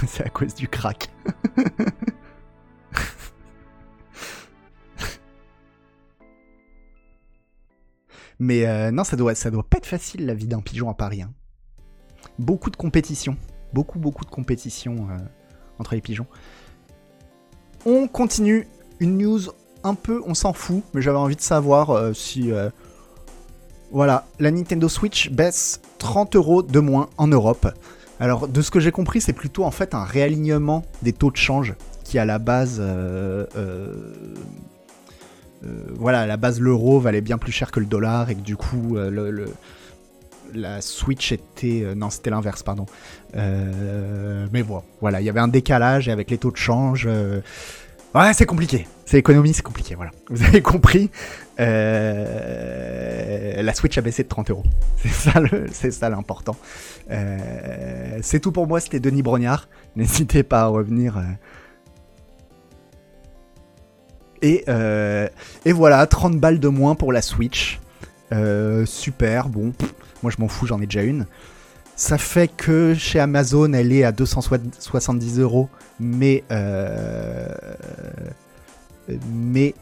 C'est à cause du crack. Mais euh, non, ça doit, ça doit pas être facile, la vie d'un pigeon à Paris. Hein. Beaucoup de compétition. Beaucoup, beaucoup de compétition euh, entre les pigeons. On continue. Une news un peu, on s'en fout, mais j'avais envie de savoir euh, si... Euh... Voilà, la Nintendo Switch baisse trente euros de moins en Europe. Alors, de ce que j'ai compris, c'est plutôt en fait un réalignement des taux de change qui, à la base... Euh, euh, euh, voilà, à la base, l'euro valait bien plus cher que le dollar et que du coup, euh, le, le, la Switch était... Euh, non, c'était l'inverse, pardon. Euh, mais bon, voilà, il y avait un décalage et avec les taux de change... Euh, Ouais, c'est compliqué. C'est l'économie, c'est compliqué, voilà. Vous avez compris, euh, la Switch a baissé de trente euros. C'est ça, le, c'est ça l'important. Euh, c'est tout pour moi, c'était Denis Brognard. N'hésitez pas à revenir. Et, euh, et voilà, trente balles de moins pour la Switch. Euh, super, bon, pff, moi je m'en fous, j'en ai déjà une. Ça fait que chez Amazon, elle est à deux cent soixante-dix euros, mais, euh, mais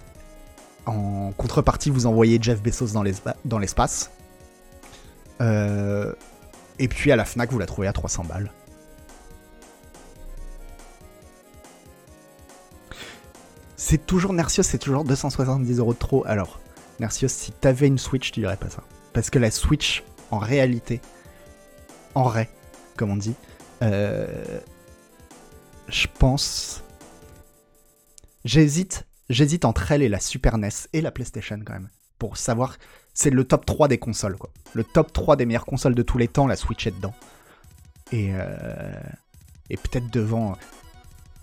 en contrepartie, vous envoyez Jeff Bezos dans, l'espa- dans l'espace. Euh, et puis à la Fnac, vous la trouvez à trois cents balles. C'est toujours Nercios, c'est toujours deux cent soixante-dix euros de trop. Alors, Nercios, si t'avais une Switch, tu dirais pas ça. Parce que la Switch, en réalité... En vrai, comme on dit, euh, je pense, j'hésite, j'hésite entre elle et la Super N E S et la PlayStation quand même, pour savoir, c'est le top trois des consoles, quoi. Le top trois des meilleures consoles de tous les temps, la Switch est dedans, et, euh, et peut-être devant,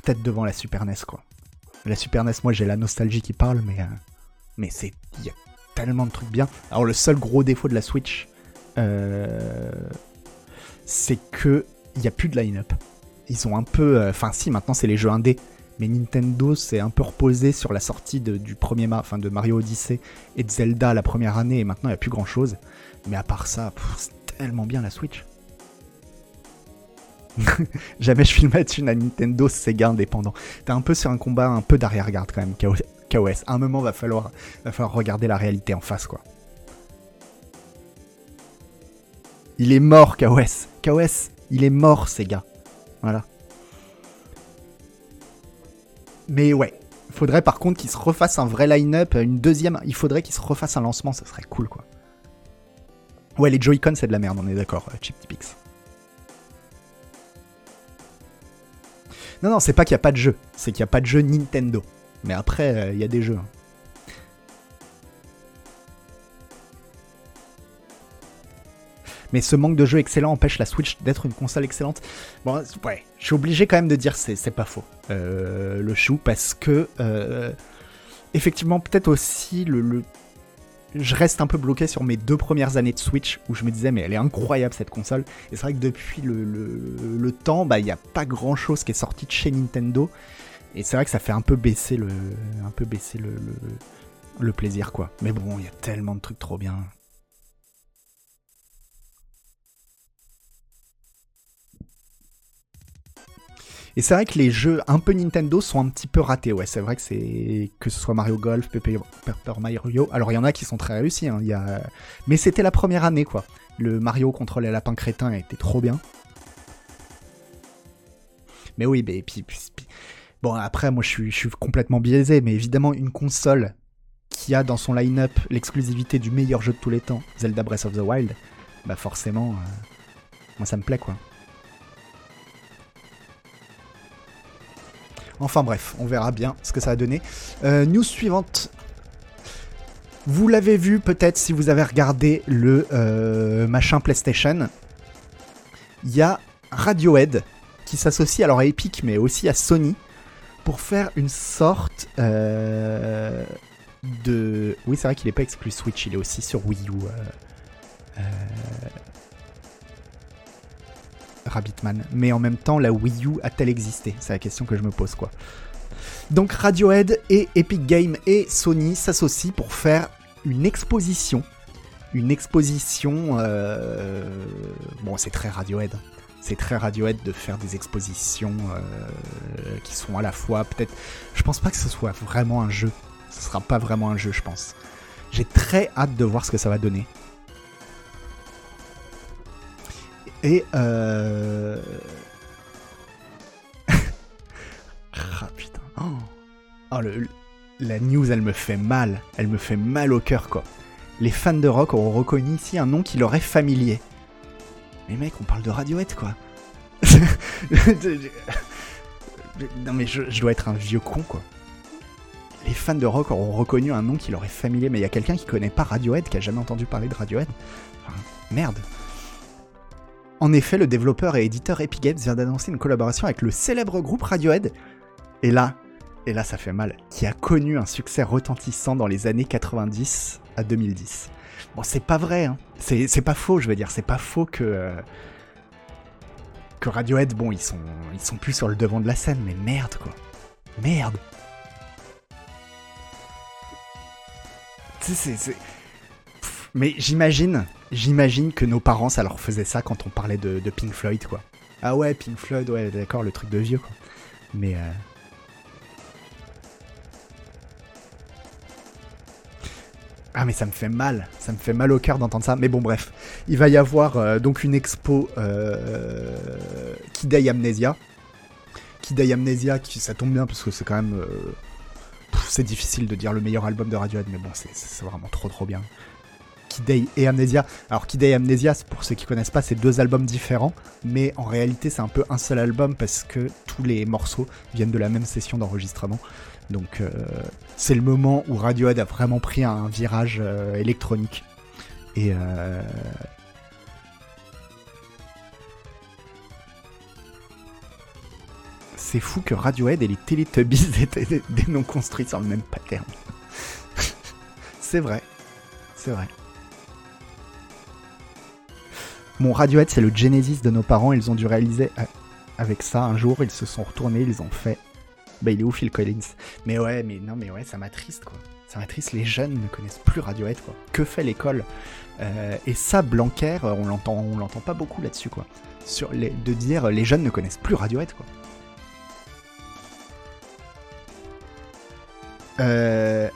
peut-être devant la Super N E S, quoi. La Super N E S, moi j'ai la nostalgie qui parle, mais, euh, mais c'est, il y a tellement de trucs bien. Alors le seul gros défaut de la Switch, euh... c'est que il n'y a plus de line-up. Ils ont un peu... Enfin, euh, si, maintenant, c'est les jeux indés. Mais Nintendo s'est un peu reposé sur la sortie de, du premier ma- fin, de Mario Odyssey et de Zelda la première année, et maintenant, il n'y a plus grand-chose. Mais à part ça, pff, c'est tellement bien, la Switch. Jamais je filme une à Nintendo, Sega indépendant. T'es un peu sur un combat un peu d'arrière-garde, quand même, K O S. À un moment, va falloir, va falloir regarder la réalité en face, quoi. Il est mort, K O S. K O S, il est mort, ces gars. Voilà. Mais ouais, faudrait par contre qu'ils se refassent un vrai line-up, une deuxième... Il faudrait qu'ils se refassent un lancement, ça serait cool, quoi. Ouais, les Joy-Con, c'est de la merde, on est d'accord, Chip Tipix. Non, non, c'est pas qu'il n'y a pas de jeu, c'est qu'il n'y a pas de jeu Nintendo. Mais après, il euh, y a des jeux, hein. Mais ce manque de jeux excellent empêche la Switch d'être une console excellente. Bon, ouais, je suis obligé quand même de dire c'est c'est pas faux, euh, le chou, parce que euh, effectivement peut-être aussi le, le je reste un peu bloqué sur mes deux premières années de Switch où je me disais mais elle est incroyable cette console. Et c'est vrai que depuis le le, le temps, bah il y a pas grand chose qui est sorti de chez Nintendo. Et c'est vrai que ça fait un peu baisser le un peu baisser le le, le plaisir, quoi. Mais bon, il y a tellement de trucs trop bien. Et c'est vrai que les jeux un peu Nintendo sont un petit peu ratés. Ouais, c'est vrai que c'est que ce soit Mario Golf, Paper Mario. Alors il y en a qui sont très réussis. Hein. Il y a... Mais c'était la première année quoi. Le Mario contre les lapins crétins était trop bien. Mais oui, mais puis, puis, puis... bon après moi je suis je suis complètement biaisé, mais évidemment une console qui a dans son line-up l'exclusivité du meilleur jeu de tous les temps, Zelda Breath of the Wild, bah forcément, euh... moi ça me plaît quoi. Enfin bref, on verra bien ce que ça va donner. Euh, news suivante. Vous l'avez vu peut-être si vous avez regardé le euh, machin PlayStation. Il y a Radiohead qui s'associe alors à Epic mais aussi à Sony pour faire une sorte euh, de... Oui c'est vrai qu'il n'est pas exclu Switch, il est aussi sur Wii U. Euh... Euh... Rabbitman, mais en même temps la Wii U a-t-elle existé ? C'est la question que je me pose quoi. Donc Radiohead et Epic Games et Sony s'associent pour faire une exposition, une exposition, euh... bon c'est très Radiohead, c'est très Radiohead de faire des expositions euh... qui sont à la fois peut-être, je pense pas que ce soit vraiment un jeu, ce sera pas vraiment un jeu je pense, j'ai très hâte de voir ce que ça va donner. Et euh... ah putain, oh, oh le, la news elle me fait mal, elle me fait mal au cœur quoi. Les fans de rock auront reconnu ici un nom qui leur est familier. Mais mec, on parle de Radiohead quoi. Non mais je, je dois être un vieux con quoi. Les fans de rock auront reconnu un nom qui leur est familier, mais il y a quelqu'un qui connaît pas Radiohead, qui a jamais entendu parler de Radiohead. Enfin, merde. En effet, le développeur et éditeur Epic Games vient d'annoncer une collaboration avec le célèbre groupe Radiohead. Et là, et là ça fait mal, qui a connu un succès retentissant dans les années quatre-vingt-dix à deux mille dix. Bon, c'est pas vrai, hein. C'est, c'est pas faux, je veux dire, c'est pas faux que... Euh, que Radiohead, bon, ils sont, ils sont plus sur le devant de la scène, mais merde, quoi. Merde. Tu sais, c'est... c'est... Pff, mais j'imagine... J'imagine que nos parents, ça leur faisait ça quand on parlait de, de Pink Floyd, quoi. Ah ouais, Pink Floyd, ouais, d'accord, le truc de vieux, quoi. Mais... Euh... Ah, mais ça me fait mal. Ça me fait mal au cœur d'entendre ça. Mais bon, bref. Il va y avoir euh, donc une expo euh, Kid Day Amnesia. Kid Day Amnesia, qui, ça tombe bien, parce que c'est quand même... Euh... Pff, c'est difficile de dire le meilleur album de Radiohead, mais bon, c'est, c'est vraiment trop, trop bien. Kid Day et Amnesia. Alors Kid Day et Amnesia, pour ceux qui connaissent pas, c'est deux albums différents, mais en réalité c'est un peu un seul album parce que tous les morceaux viennent de la même session d'enregistrement. Donc euh, c'est le moment où Radiohead a vraiment pris un virage euh, électronique. Et euh... c'est fou que Radiohead et les Teletubbies étaient des, des noms construits sur le même pattern. C'est vrai, c'est vrai. Mon Radiohead, c'est le Genesis de nos parents. Ils ont dû réaliser avec ça un jour. Ils se sont retournés, ils ont fait. Bah, il est où Phil Collins ? Mais ouais, mais non, mais ouais, ça m'attriste quoi. Ça m'attriste. Les jeunes ne connaissent plus Radiohead quoi. Que fait l'école ? euh, Et ça, Blanquer, on l'entend, on l'entend pas beaucoup là-dessus quoi. Sur les, de dire les jeunes ne connaissent plus Radiohead quoi. Euh.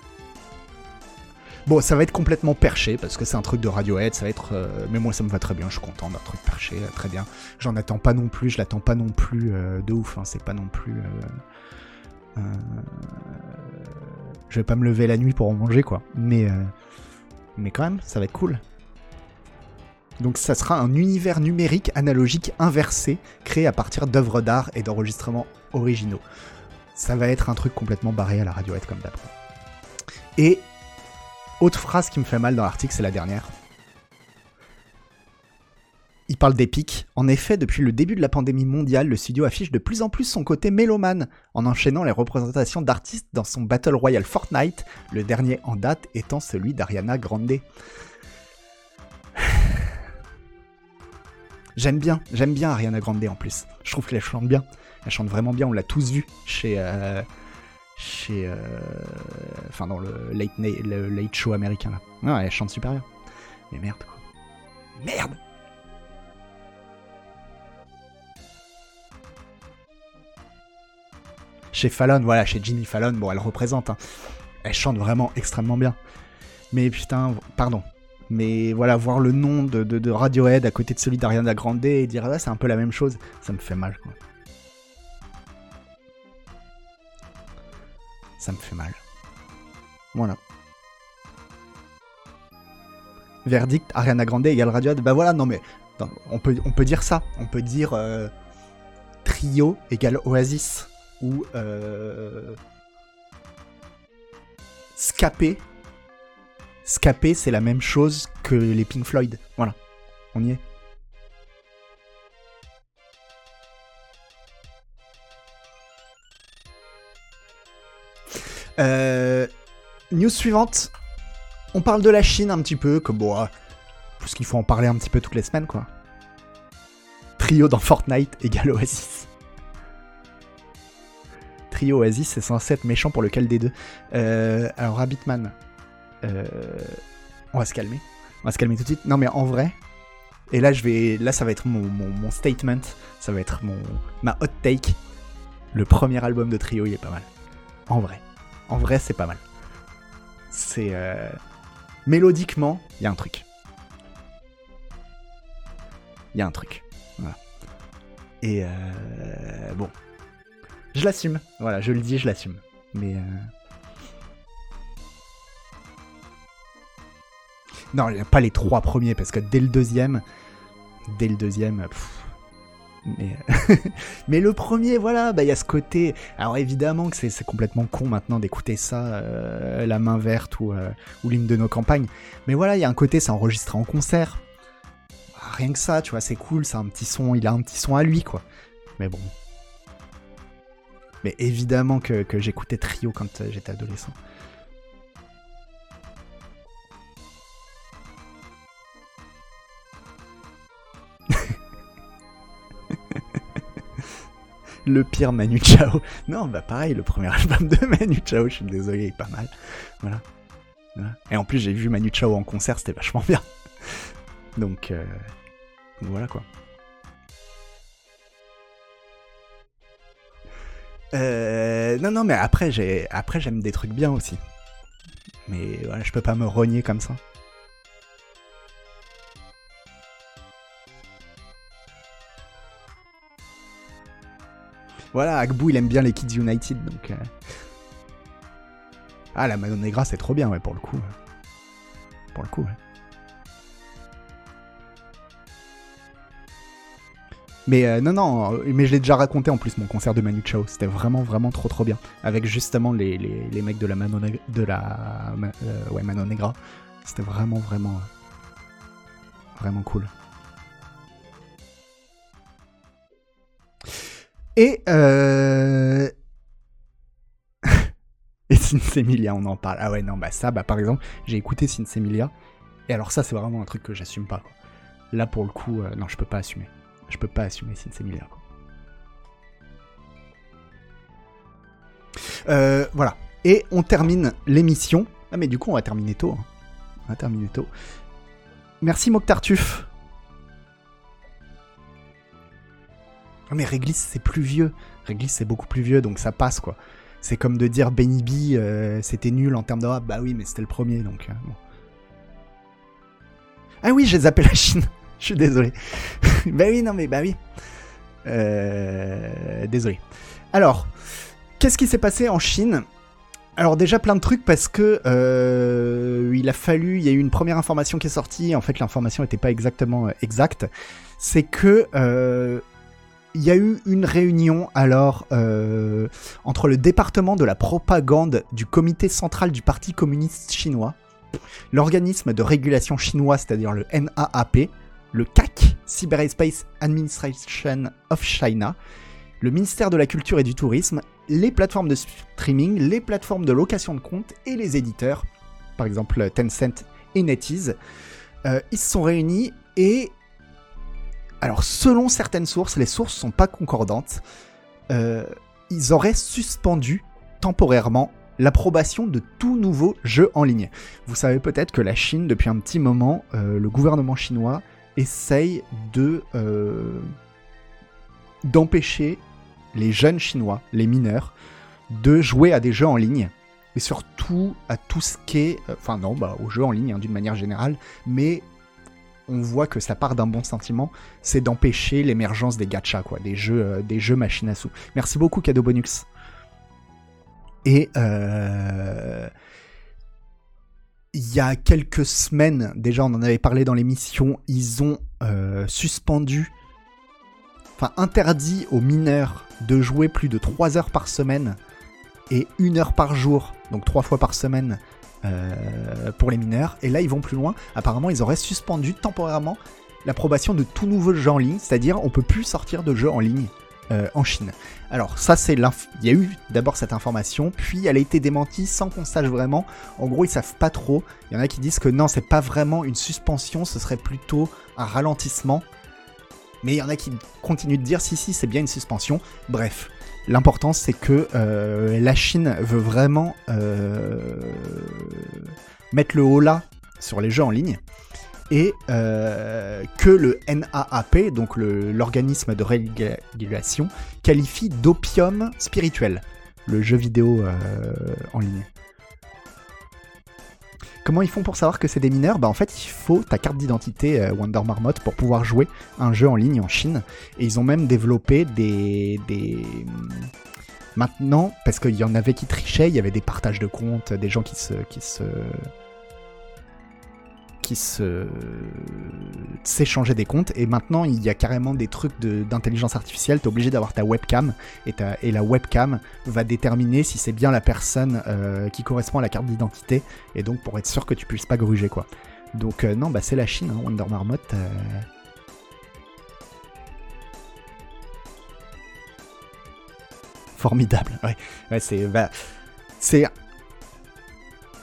Bon, ça va être complètement perché, parce que c'est un truc de Radiohead, ça va être... Euh, mais moi, ça me va très bien, je suis content d'un truc perché, euh, très bien. J'en attends pas non plus, je l'attends pas non plus euh, de ouf, hein, c'est pas non plus... Euh, euh, je vais pas me lever la nuit pour en manger, quoi. Mais, euh, mais quand même, ça va être cool. Donc ça sera un univers numérique analogique inversé, créé à partir d'œuvres d'art et d'enregistrements originaux. Ça va être un truc complètement barré à la Radiohead, comme d'après. Et... Autre phrase qui me fait mal dans l'article, c'est la dernière. Il parle d'Epic. En effet, depuis le début de la pandémie mondiale, le studio affiche de plus en plus son côté mélomane, en enchaînant les représentations d'artistes dans son Battle Royale Fortnite, le dernier en date étant celui d'Ariana Grande. J'aime bien, j'aime bien Ariana Grande en plus. Je trouve qu'elle chante bien. Elle chante vraiment bien, on l'a tous vu chez... Euh... chez euh... enfin dans le late, na... le late show américain là. Non, elle chante super bien. Mais merde quoi. Merde. Chez Fallon, voilà, chez Jimmy Fallon, bon, elle représente, hein. Elle chante vraiment extrêmement bien. Mais putain, pardon. Mais voilà, voir le nom de, de, de Radiohead à côté de celui d'Ariana Grande et dire ah, c'est un peu la même chose, ça me fait mal, quoi. Ça me fait mal. Voilà. Verdict, Ariana Grande égale Radiohead. Bah voilà, non mais non, on, peut, on peut dire ça. On peut dire euh, Trio égale Oasis. Ou euh, Scapé. Scapé, c'est la même chose que les Pink Floyd. Voilà, on y est. Euh, news suivante. On parle de la Chine un petit peu, comme bon, parce qu'il faut en parler un petit peu toutes les semaines, quoi. Trio dans Fortnite égale Oasis. Trio Oasis, c'est censé être méchant pour lequel des deux. Euh, alors, Rabbitman, euh, on va se calmer. On va se calmer tout de suite. Non, mais en vrai, et là, je vais, là ça va être mon, mon, mon statement, ça va être mon, ma hot take. Le premier album de Trio, il est pas mal. En vrai. En vrai, c'est pas mal. C'est euh... mélodiquement, il y a un truc. Il y a un truc. Voilà. Et euh... bon, je l'assume. Voilà, je le dis, je l'assume. Mais euh... non, il n'y a pas les trois premiers parce que dès le deuxième, dès le deuxième, pff, mais mais le premier, voilà, bah il y a ce côté. Alors évidemment que c'est, c'est complètement con maintenant d'écouter ça, euh, la main verte ou, euh, ou l'hymne de nos campagnes. Mais voilà, il y a un côté, c'est enregistré en concert. Ah, rien que ça, tu vois, c'est cool, c'est un petit son, il a un petit son à lui, quoi. Mais bon. Mais évidemment que, que j'écoutais Trio quand j'étais adolescent. Le pire Manu Chao. Non, bah pareil, le premier album de Manu Chao, je suis désolé, il est pas mal. Voilà. Voilà. Et en plus, j'ai vu Manu Chao en concert, c'était vachement bien. Donc, euh, voilà quoi. Euh, non, non, mais après, j'ai, après, j'aime des trucs bien aussi. Mais voilà, je peux pas me rogner comme ça. Voilà, Agbu, il aime bien les Kids United, donc... Euh... Ah, la Manon Negra, c'est trop bien, ouais, pour le coup. Pour le coup, ouais. Mais euh, non, non, mais je l'ai déjà raconté, en plus, mon concert de Manu Chao. C'était vraiment, vraiment trop, trop bien. Avec, justement, les, les, les mecs de la Manon Negra... De la... Euh, ouais, Manon Negra. C'était vraiment, vraiment... Euh, vraiment cool. Et, euh... et Sinsemilia, on en parle. Ah ouais, non, bah ça, bah par exemple, j'ai écouté Sinsemilia. Et alors ça, c'est vraiment un truc que j'assume pas, quoi. Là, pour le coup, euh, non, je peux pas assumer. Je peux pas assumer Sinsemilia, quoi. Euh, voilà. Et on termine l'émission. Ah, mais du coup, on va terminer tôt. Hein. On va terminer tôt. Merci, Moctartuf. Mais Réglisse, c'est plus vieux. Réglisse, c'est beaucoup plus vieux, donc ça passe, quoi. C'est comme de dire Benny B, euh, c'était nul en termes de rap. Bah oui, mais c'était le premier, donc... Euh, bon. Ah oui, j'ai zappé la Chine. Je suis désolé. bah oui, non, mais bah oui. Euh, désolé. Alors, qu'est-ce qui s'est passé en Chine ? Alors déjà, plein de trucs, parce que... Euh, il a fallu... Il y a eu une première information qui est sortie. En fait, l'information n'était pas exactement euh, exacte. C'est que... Euh, il y a eu une réunion alors euh, entre le département de la propagande du comité central du Parti communiste chinois, l'organisme de régulation chinois, c'est-à-dire le N A A P, le C A C, Cyberspace Administration of China, le ministère de la Culture et du Tourisme, les plateformes de streaming, les plateformes de location de comptes et les éditeurs, par exemple Tencent et NetEase. Euh, ils se sont réunis et... Alors, selon certaines sources, les sources sont pas concordantes, euh, ils auraient suspendu temporairement l'approbation de tout nouveau jeu en ligne. Vous savez peut-être que la Chine, depuis un petit moment, euh, le gouvernement chinois essaye de euh, d'empêcher les jeunes chinois, les mineurs, de jouer à des jeux en ligne, mais surtout à tout ce qui est... Enfin non, bah, aux jeux en ligne hein, d'une manière générale, mais on voit que ça part d'un bon sentiment, c'est d'empêcher l'émergence des gachas, quoi, des jeux, euh, des jeux machines à sous. Merci beaucoup, Cadeau Bonux. Et... Euh... Il y a quelques semaines, déjà on en avait parlé dans l'émission, ils ont euh, suspendu, enfin interdit aux mineurs de jouer plus de trois heures par semaine et une heure par jour, donc trois fois par semaine euh, pour les mineurs. Et là ils vont plus loin, apparemment ils auraient suspendu temporairement l'approbation de tout nouveau jeu en ligne, c'est-à-dire on peut plus sortir de jeu en ligne. Euh, en Chine. Alors ça c'est l'inf... Il y a eu d'abord cette information, puis elle a été démentie sans qu'on sache vraiment. En gros ils savent pas trop. Il y en a qui disent que non, c'est pas vraiment une suspension, ce serait plutôt un ralentissement. Mais il y en a qui continuent de dire si si c'est bien une suspension. Bref, l'important c'est que euh, la Chine veut vraiment euh, mettre le holà sur les jeux en ligne. Et euh, que le N A A P, donc le, l'organisme de régulation, qualifie d'opium spirituel, le jeu vidéo euh, en ligne. Comment ils font pour savoir que c'est des mineurs ? Bah en fait, il faut ta carte d'identité euh, Wonder Marmotte pour pouvoir jouer un jeu en ligne en Chine. Et ils ont même développé des... des... Maintenant, parce qu'il y en avait qui trichaient, il y avait des partages de comptes, des gens qui se... Qui se... qui se... s'échangeaient des comptes, et maintenant il y a carrément des trucs de, d'intelligence artificielle, t'es obligé d'avoir ta webcam, et, ta, et la webcam va déterminer si c'est bien la personne euh, qui correspond à la carte d'identité, et donc pour être sûr que tu puisses pas gruger, quoi. Donc euh, non, bah c'est la Chine, hein, Wonder Marmotte... Euh... Formidable, ouais. Ouais, c'est... Bah, c'est...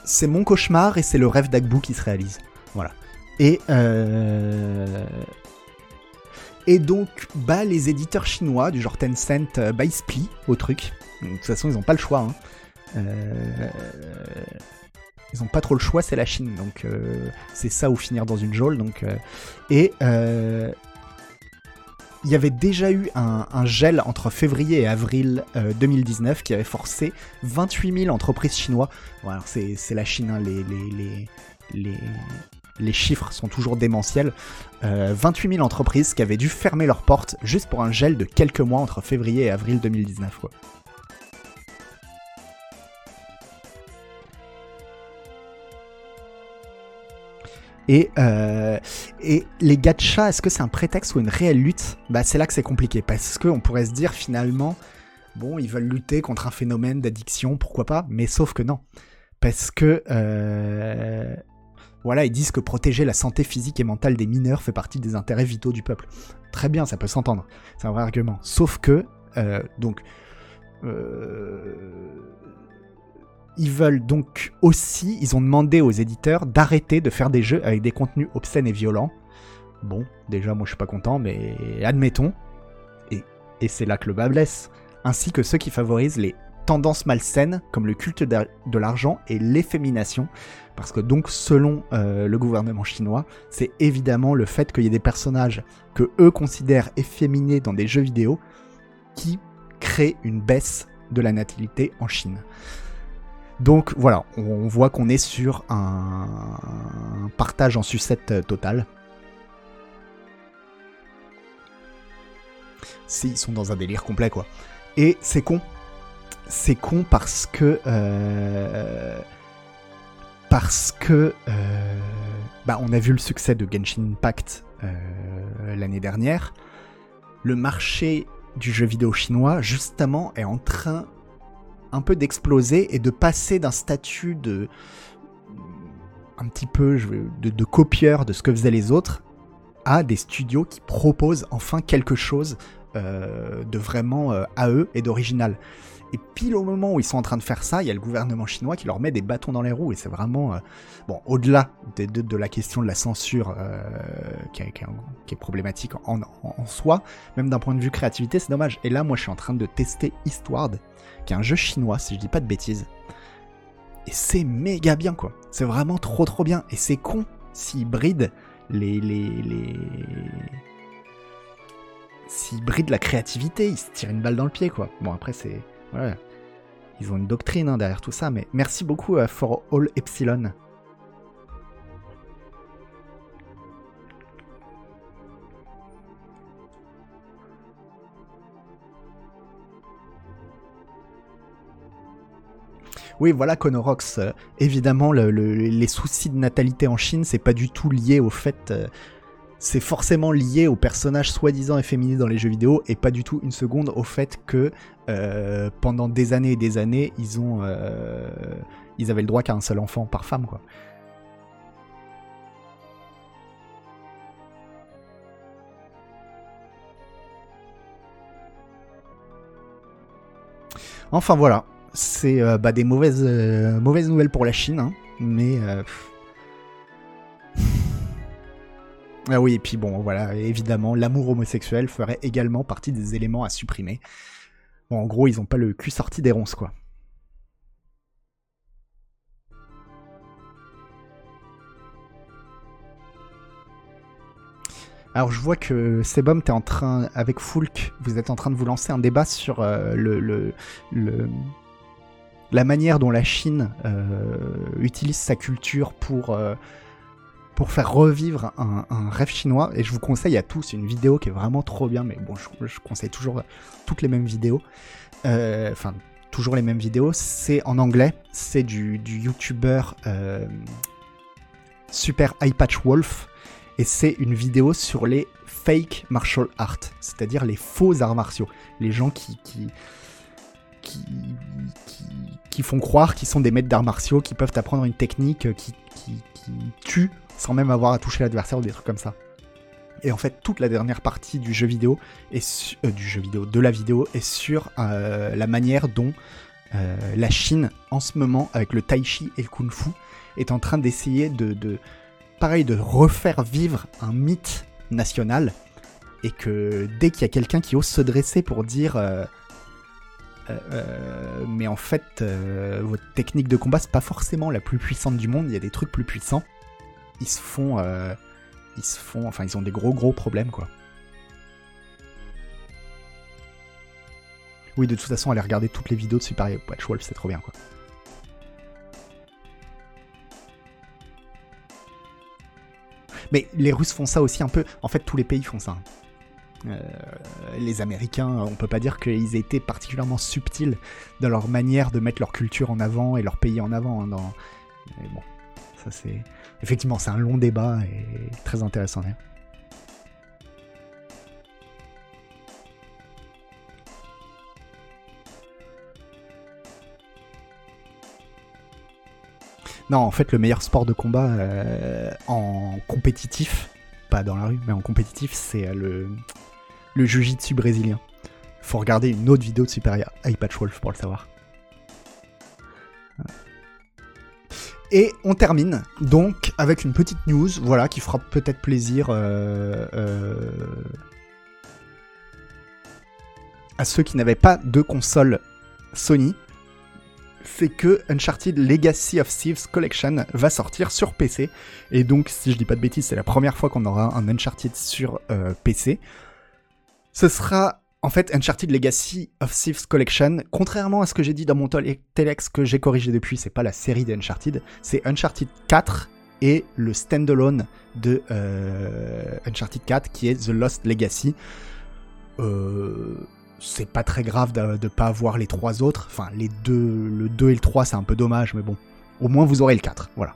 C'est mon cauchemar, et c'est le rêve d'Agbu qui se réalise. Voilà. Et, euh... et donc, bah, les éditeurs chinois, du genre Tencent, bah, ils se plient au truc. Donc, de toute façon, ils n'ont pas le choix. Hein. Euh... Ils n'ont pas trop le choix, c'est la Chine. Donc, euh... c'est ça ou finir dans une geôle. Donc, euh... Et euh... il y avait déjà eu un, un gel entre février et avril euh, deux mille dix-neuf qui avait forcé vingt-huit mille entreprises chinoises. Bon, alors c'est, c'est la Chine, hein, les... les, les, les... Les chiffres sont toujours démentiels. Euh, vingt-huit mille entreprises qui avaient dû fermer leurs portes juste pour un gel de quelques mois entre février et avril deux mille dix-neuf. Quoi. Et, euh, et les gachas, est-ce que c'est un prétexte ou une réelle lutte ? Bah, c'est là que c'est compliqué parce qu'on pourrait se dire finalement, bon, ils veulent lutter contre un phénomène d'addiction, pourquoi pas ? Mais sauf que non. Parce que... Euh, Voilà, ils disent que protéger la santé physique et mentale des mineurs fait partie des intérêts vitaux du peuple. Très bien, ça peut s'entendre. C'est un vrai argument. Sauf que, euh, donc, euh, ils veulent donc aussi, ils ont demandé aux éditeurs d'arrêter de faire des jeux avec des contenus obscènes et violents. Bon, déjà, moi, je suis pas content, mais admettons. Et, et c'est là que le bas blesse. Ainsi que ceux qui favorisent les tendances malsaines, comme le culte de l'argent et l'effémination. Parce que donc, selon euh, le gouvernement chinois, c'est évidemment le fait qu'il y ait des personnages que eux considèrent efféminés dans des jeux vidéo qui créent une baisse de la natalité en Chine. Donc voilà, on voit qu'on est sur un, un partage en sucette total. Si, ils sont dans un délire complet, quoi. Et c'est con. C'est con parce que... Euh... Parce que euh, bah, on a vu le succès de Genshin Impact euh, l'année dernière. Le marché du jeu vidéo chinois, justement, est en train un peu d'exploser et de passer d'un statut de un petit peu je veux, de, de copieur de ce que faisaient les autres à des studios qui proposent enfin quelque chose euh, de vraiment euh, à eux et d'original. Et pile au moment où ils sont en train de faire ça, il y a le gouvernement chinois qui leur met des bâtons dans les roues. Et c'est vraiment... Euh, bon, au-delà de, de, de la question de la censure euh, qui, qui, qui est problématique en, en, en soi, même d'un point de vue créativité, c'est dommage. Et là, moi, je suis en train de tester Eastward, qui est un jeu chinois, si je dis pas de bêtises. Et c'est méga bien, quoi. C'est vraiment trop, trop bien. Et c'est con s'ils brident les... les, les... S'ils brident la créativité, ils se tirent une balle dans le pied, quoi. Bon, après, c'est... Ouais. ils ont une doctrine hein, derrière tout ça, mais merci beaucoup à For All Epsilon. Oui, voilà, Conorox. Euh, évidemment, le, le, les soucis de natalité en Chine, c'est pas du tout lié au fait... Euh, c'est forcément lié aux personnages soi-disant efféminés dans les jeux vidéo, et pas du tout une seconde au fait que euh, pendant des années et des années, ils ont, euh, ils avaient le droit qu'à un seul enfant par femme, quoi. Enfin, voilà. C'est euh, bah, des mauvaises, euh, mauvaises nouvelles pour la Chine, hein, mais... Euh... ah oui, et puis bon, voilà, évidemment, l'amour homosexuel ferait également partie des éléments à supprimer. Bon, en gros, ils n'ont pas le cul sorti des ronces, quoi. Alors, je vois que Sebum, t'es en train, avec Foulk, vous êtes en train de vous lancer un débat sur euh, le... le, le... la manière dont la Chine euh, utilise sa culture pour, euh, pour faire revivre un, un rêve chinois. Et je vous conseille à tous une vidéo qui est vraiment trop bien. Mais bon, je, je conseille toujours toutes les mêmes vidéos. Euh, enfin, toujours les mêmes vidéos. C'est en anglais. C'est du, du YouTuber euh, Super Eyepatch Wolf. Et c'est une vidéo sur les fake martial arts. C'est-à-dire les faux arts martiaux. Les gens qui... qui Qui, qui, qui font croire qu'ils sont des maîtres d'arts martiaux, qui peuvent apprendre une technique qui, qui, qui tue sans même avoir à toucher l'adversaire ou des trucs comme ça. Et en fait, toute la dernière partie du jeu vidéo, est su, euh, du jeu vidéo, de la vidéo, est sur euh, la manière dont euh, la Chine, en ce moment, avec le tai chi et le kung fu, est en train d'essayer de, de, pareil, de refaire vivre un mythe national, et que dès qu'il y a quelqu'un qui ose se dresser pour dire... Euh, Euh, mais en fait, euh, votre technique de combat, c'est pas forcément la plus puissante du monde. Il y a des trucs plus puissants. Ils se font, euh, ils se font, enfin, ils ont des gros gros problèmes, quoi. Oui, de toute façon, allez regarder toutes les vidéos de Super Patch Wolf, c'est trop bien, quoi. Mais les Russes font ça aussi un peu. En fait, tous les pays font ça. Hein. Euh, les Américains, on peut pas dire qu'ils étaient particulièrement subtils dans leur manière de mettre leur culture en avant et leur pays en avant. Hein, dans... Mais bon, ça c'est... Effectivement, c'est un long débat et très intéressant. Hein. Non, en fait, le meilleur sport de combat euh, en compétitif, pas dans la rue, mais en compétitif, c'est le... le jiu-jitsu brésilien. Faut regarder une autre vidéo de Super Eyepatch Wolf pour le savoir. Et on termine donc avec une petite news, voilà, qui fera peut-être plaisir euh, euh, à ceux qui n'avaient pas de console Sony. C'est que Uncharted Legacy of Thieves Collection va sortir sur P C. Et donc, si je dis pas de bêtises, c'est la première fois qu'on aura un Uncharted sur euh, P C. Ce sera, en fait, Uncharted Legacy of Thieves Collection. Contrairement à ce que j'ai dit dans mon Telex que j'ai corrigé depuis, c'est pas la série d'Uncharted, c'est Uncharted quatre et le standalone de euh, Uncharted quatre qui est The Lost Legacy. Euh, c'est pas très grave de, de pas avoir les trois autres. Enfin, les deux, le deux et le trois, c'est un peu dommage, mais bon. Au moins, vous aurez le quatre, voilà.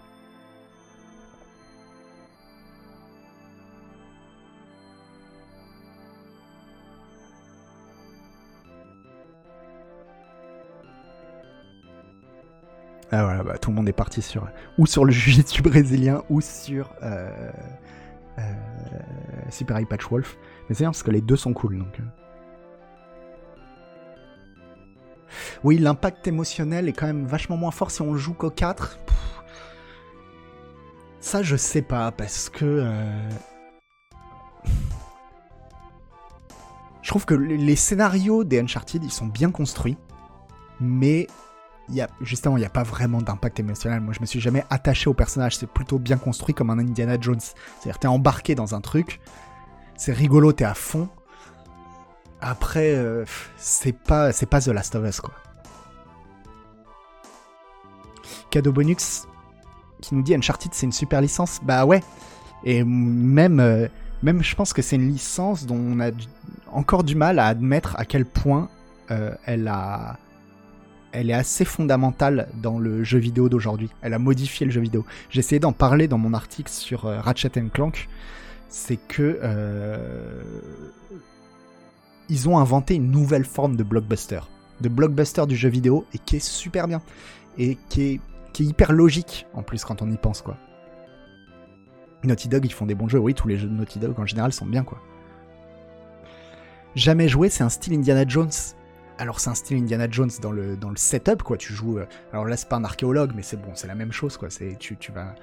Ah voilà, bah, tout le monde est parti sur ou sur le jiu-jitsu brésilien ou sur euh, euh, Super Eyepatch Wolf. Mais c'est bien parce que les deux sont cool, donc. Oui, l'impact émotionnel est quand même vachement moins fort si on joue qu'au quatre. Pff, ça, je sais pas, parce que... Euh... je trouve que les scénarios des Uncharted, ils sont bien construits, mais... Il y a, justement, il n'y a pas vraiment d'impact émotionnel. Moi, je me suis jamais attaché au personnage. C'est plutôt bien construit comme un Indiana Jones. C'est-à-dire, t'es embarqué dans un truc. C'est rigolo, t'es à fond. Après, euh, c'est pas, c'est pas The Last of Us, quoi. Cadeau bonus qui nous dit Uncharted c'est une super licence. Bah ouais. Et même, euh, même je pense que c'est une licence dont on a du, encore du mal à admettre à quel point euh, elle a, elle est assez fondamentale dans le jeu vidéo d'aujourd'hui. Elle a modifié le jeu vidéo. J'ai essayé d'en parler dans mon article sur euh, Ratchet and Clank. C'est que euh, ils ont inventé une nouvelle forme de blockbuster, de blockbuster du jeu vidéo, et qui est super bien et qui est, qui est hyper logique en plus quand on y pense quoi. Naughty Dog, ils font des bons jeux. Oui, tous les jeux de Naughty Dog en général sont bien quoi. Jamais joué, c'est un style Indiana Jones. Alors c'est un style Indiana Jones dans le dans le setup quoi. Tu joues. Euh, alors là c'est pas un archéologue, mais c'est bon, c'est la même chose quoi. C'est tu tu vas.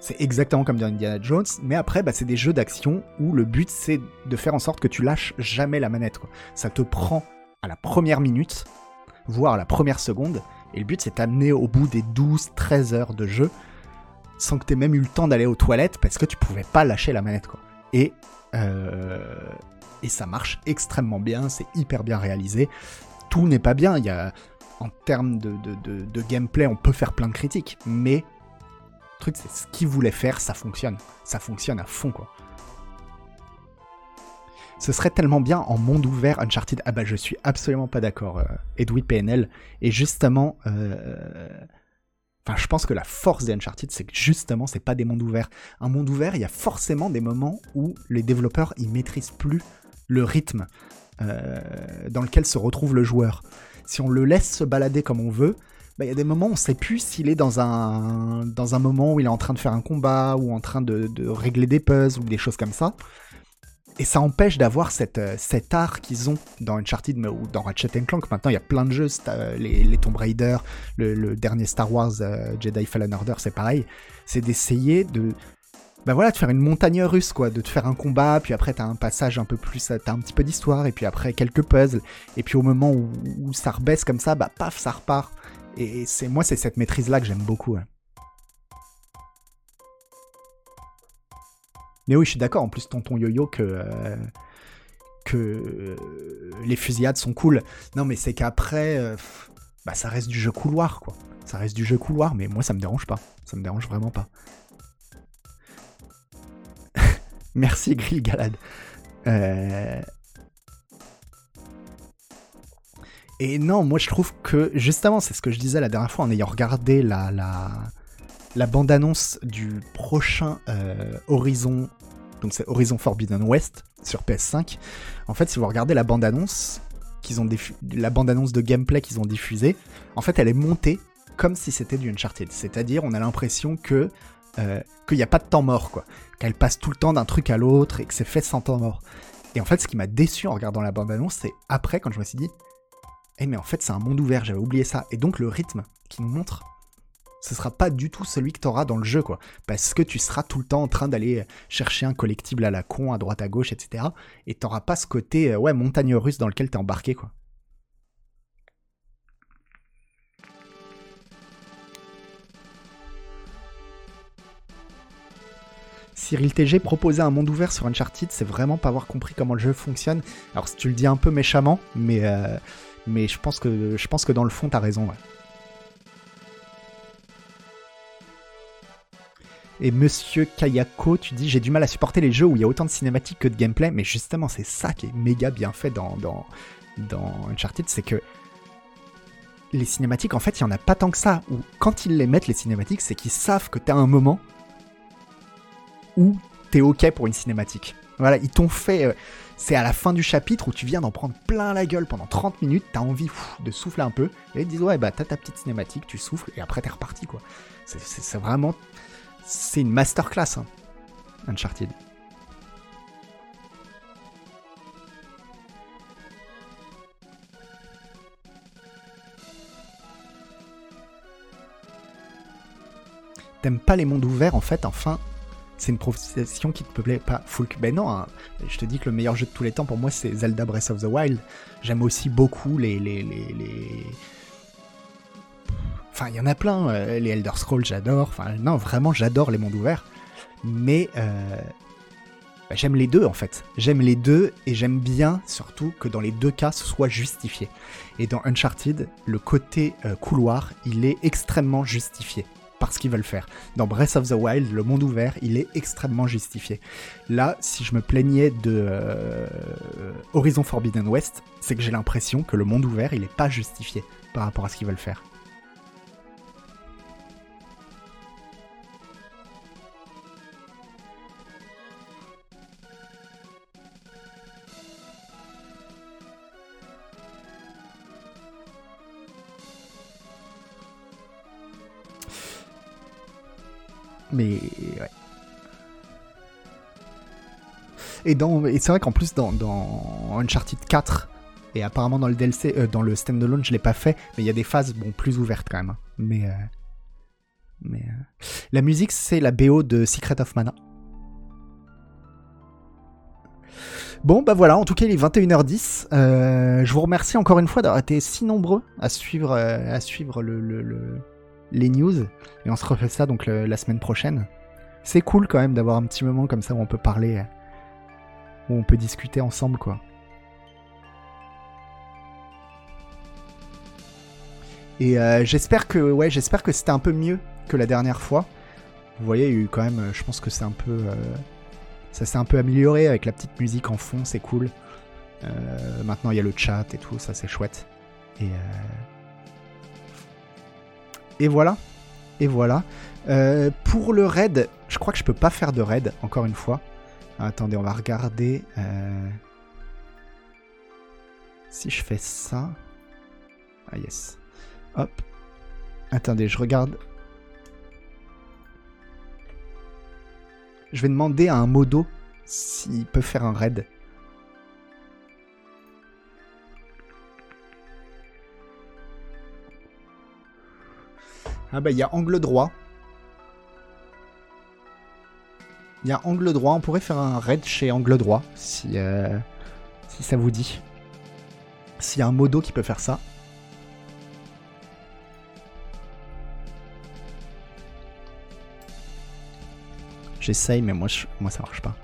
C'est exactement comme dans Indiana Jones, mais après, bah, c'est des jeux d'action où le but, c'est de faire en sorte que tu lâches jamais la manette, quoi. Ça te prend à la première minute, voire à la première seconde, et le but, c'est t'amener au bout des douze treize heures de jeu, sans que t'aies même eu le temps d'aller aux toilettes, parce que tu pouvais pas lâcher la manette, quoi. Et, euh, et ça marche extrêmement bien, c'est hyper bien réalisé. Tout n'est pas bien, il y a, en termes de, de, de, de gameplay, on peut faire plein de critiques, mais... truc, c'est ce qu'ils voulaient faire, ça fonctionne. Ça fonctionne à fond, quoi. Ce serait tellement bien en monde ouvert, Uncharted. Ah bah, je suis absolument pas d'accord, euh, Edoui P N L. Et justement, euh... enfin, je pense que la force des Uncharted, c'est que justement, c'est pas des mondes ouverts. Un monde ouvert, il y a forcément des moments où les développeurs, ils maîtrisent plus le rythme euh, dans lequel se retrouve le joueur. Si on le laisse se balader comme on veut... bah, y a des moments où on ne sait plus s'il est dans un, dans un moment où il est en train de faire un combat, ou en train de, de régler des puzzles, ou des choses comme ça. Et ça empêche d'avoir cette, cet art qu'ils ont dans Uncharted, mais, ou dans Ratchet and Clank. Maintenant, il y a plein de jeux, les, les Tomb Raider, le, le dernier Star Wars, euh, Jedi Fallen Order, c'est pareil. C'est d'essayer de... bah voilà, de faire une montagne russe, quoi, de te faire un combat, puis après t'as un passage un peu plus, t'as un petit peu d'histoire, et puis après quelques puzzles, et puis au moment où, où ça rebaisse comme ça, bah paf, ça repart. Et c'est, moi, c'est cette maîtrise-là que j'aime beaucoup. Hein. Mais oui, je suis d'accord, en plus, tonton yo-yo, que, euh, que euh, les fusillades sont cool. Non, mais c'est qu'après, euh, bah, ça reste du jeu couloir, quoi. Ça reste du jeu couloir, mais moi, ça me dérange pas. Ça me dérange vraiment pas. Merci, Grill Galad. Euh... Et non, moi je trouve que, justement, c'est ce que je disais la dernière fois en ayant regardé la, la, la bande-annonce du prochain euh, Horizon, donc c'est Horizon Forbidden West sur P S cinq. En fait, si vous regardez la bande-annonce, qu'ils ont diffu- la bande-annonce de gameplay qu'ils ont diffusée, en fait elle est montée comme si c'était du Uncharted. C'est-à-dire, on a l'impression que euh, qu'il n'y a pas de temps mort, quoi, qu'elle passe tout le temps d'un truc à l'autre et que c'est fait sans temps mort. Et en fait, ce qui m'a déçu en regardant la bande-annonce, c'est après, quand je me suis dit... hey, mais en fait, c'est un monde ouvert, j'avais oublié ça. Et donc, le rythme qu'il nous montre, ce sera pas du tout celui que t'auras dans le jeu, quoi. Parce que tu seras tout le temps en train d'aller chercher un collectible à la con, à droite, à gauche, et cetera. Et t'auras pas ce côté, ouais, montagne russe dans lequel t'es embarqué, quoi. Cyril T G proposait un monde ouvert sur Uncharted, c'est vraiment pas avoir compris comment le jeu fonctionne. Alors, si tu le dis un peu méchamment, mais... Euh... Mais je pense que je pense que dans le fond, t'as raison. Ouais. Et Monsieur Kayako, tu dis, j'ai du mal à supporter les jeux où il y a autant de cinématiques que de gameplay. Mais justement, c'est ça qui est méga bien fait dans, dans, dans Uncharted, c'est que les cinématiques, en fait, il n'y en a pas tant que ça. Ou quand ils les mettent, les cinématiques, c'est qu'ils savent que t'as un moment où t'es ok pour une cinématique. Voilà, ils t'ont fait... Euh, c'est à la fin du chapitre où tu viens d'en prendre plein la gueule pendant trente minutes, t'as envie pff, de souffler un peu, et ils te disent ouais bah t'as ta petite cinématique, tu souffles, et après t'es reparti quoi. C'est, c'est, c'est vraiment... c'est une masterclass, hein, Uncharted. T'aimes pas les mondes ouverts en fait, enfin... c'est une profession qui te plaît pas, Foulk. Ben non, hein. Je te dis que le meilleur jeu de tous les temps, pour moi, c'est Zelda Breath of the Wild. J'aime aussi beaucoup les... les, les, les... enfin, il y en a plein. Euh, les Elder Scrolls, j'adore. Enfin, non, vraiment, j'adore les mondes ouverts. Mais euh, bah, j'aime les deux en fait. J'aime les deux et j'aime bien surtout que dans les deux cas ce soit justifié. Et dans Uncharted, le côté euh, couloir, il est extrêmement justifié par ce qu'ils veulent faire. Dans Breath of the Wild, le monde ouvert, il est extrêmement justifié. Là, si je me plaignais de euh, Horizon Forbidden West, c'est que j'ai l'impression que le monde ouvert, il n'est pas justifié par rapport à ce qu'ils veulent faire. Mais ouais. Et, dans, et c'est vrai qu'en plus dans, dans Uncharted quatre et apparemment dans le D L C, euh, dans le standalone, je l'ai pas fait, mais il y a des phases bon plus ouvertes quand même. Mais euh, mais euh... la musique c'est la B O de Secret of Mana. Bon bah voilà, en tout cas il est vingt et une heures dix, euh, je vous remercie encore une fois d'avoir été si nombreux à suivre, euh, à suivre le, le, le... les news, et on se refait ça donc le, la semaine prochaine. C'est cool quand même d'avoir un petit moment comme ça où on peut parler, où on peut discuter ensemble quoi. Et euh, j'espère que ouais, j'espère que c'était un peu mieux que la dernière fois. Vous voyez, il y a eu quand même, je pense que c'est un peu, euh, ça s'est un peu amélioré avec la petite musique en fond, c'est cool. Euh, maintenant il y a le chat et tout, ça c'est chouette. Et euh... Et voilà, et voilà. Euh, pour le raid, je crois que je peux pas faire de raid, encore une fois. Attendez, on va regarder. Euh... Si je fais ça... Ah yes. Hop. Attendez, je regarde. Je vais demander à un modo s'il peut faire un raid. Ah bah il y a angle droit. Il y a angle droit, on pourrait faire un raid chez angle droit, si, euh, si ça vous dit. S'il y a un modo qui peut faire ça. J'essaye mais moi, je, moi ça marche pas.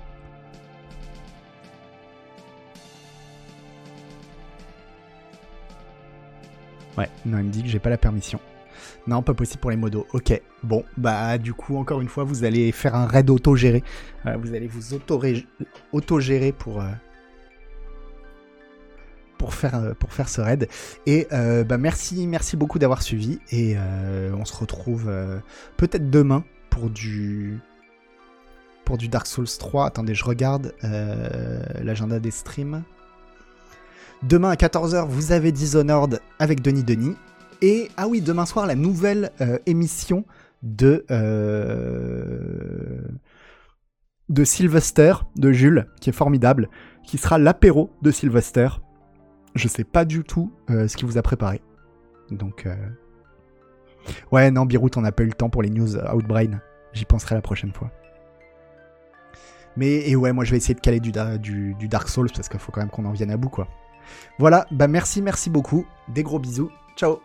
Ouais, non il me dit que j'ai pas la permission. Non, pas possible pour les modos. Ok, bon, bah du coup, encore une fois, vous allez faire un raid autogéré. Euh, vous allez vous autoré... autogérer pour, euh... pour, faire, euh, pour faire ce raid. Et euh, bah merci, merci beaucoup d'avoir suivi. Et euh, on se retrouve euh, peut-être demain pour du... pour du Dark Souls trois. Attendez, je regarde euh, l'agenda des streams. Demain à quatorze heures, vous avez Dishonored avec Denis Denis. Et, ah oui, demain soir, la nouvelle euh, émission de, euh, de Sylvester, de Jules, qui est formidable, qui sera l'apéro de Sylvester. Je sais pas du tout euh, ce qu'il vous a préparé. Donc, euh... ouais, non, Birout, on n'a pas eu le temps pour les news Outbrain. J'y penserai la prochaine fois. Mais, et ouais, moi, je vais essayer de caler du, du, du Dark Souls, parce qu'il faut quand même qu'on en vienne à bout, quoi. Voilà, bah merci, merci beaucoup. Des gros bisous. Ciao.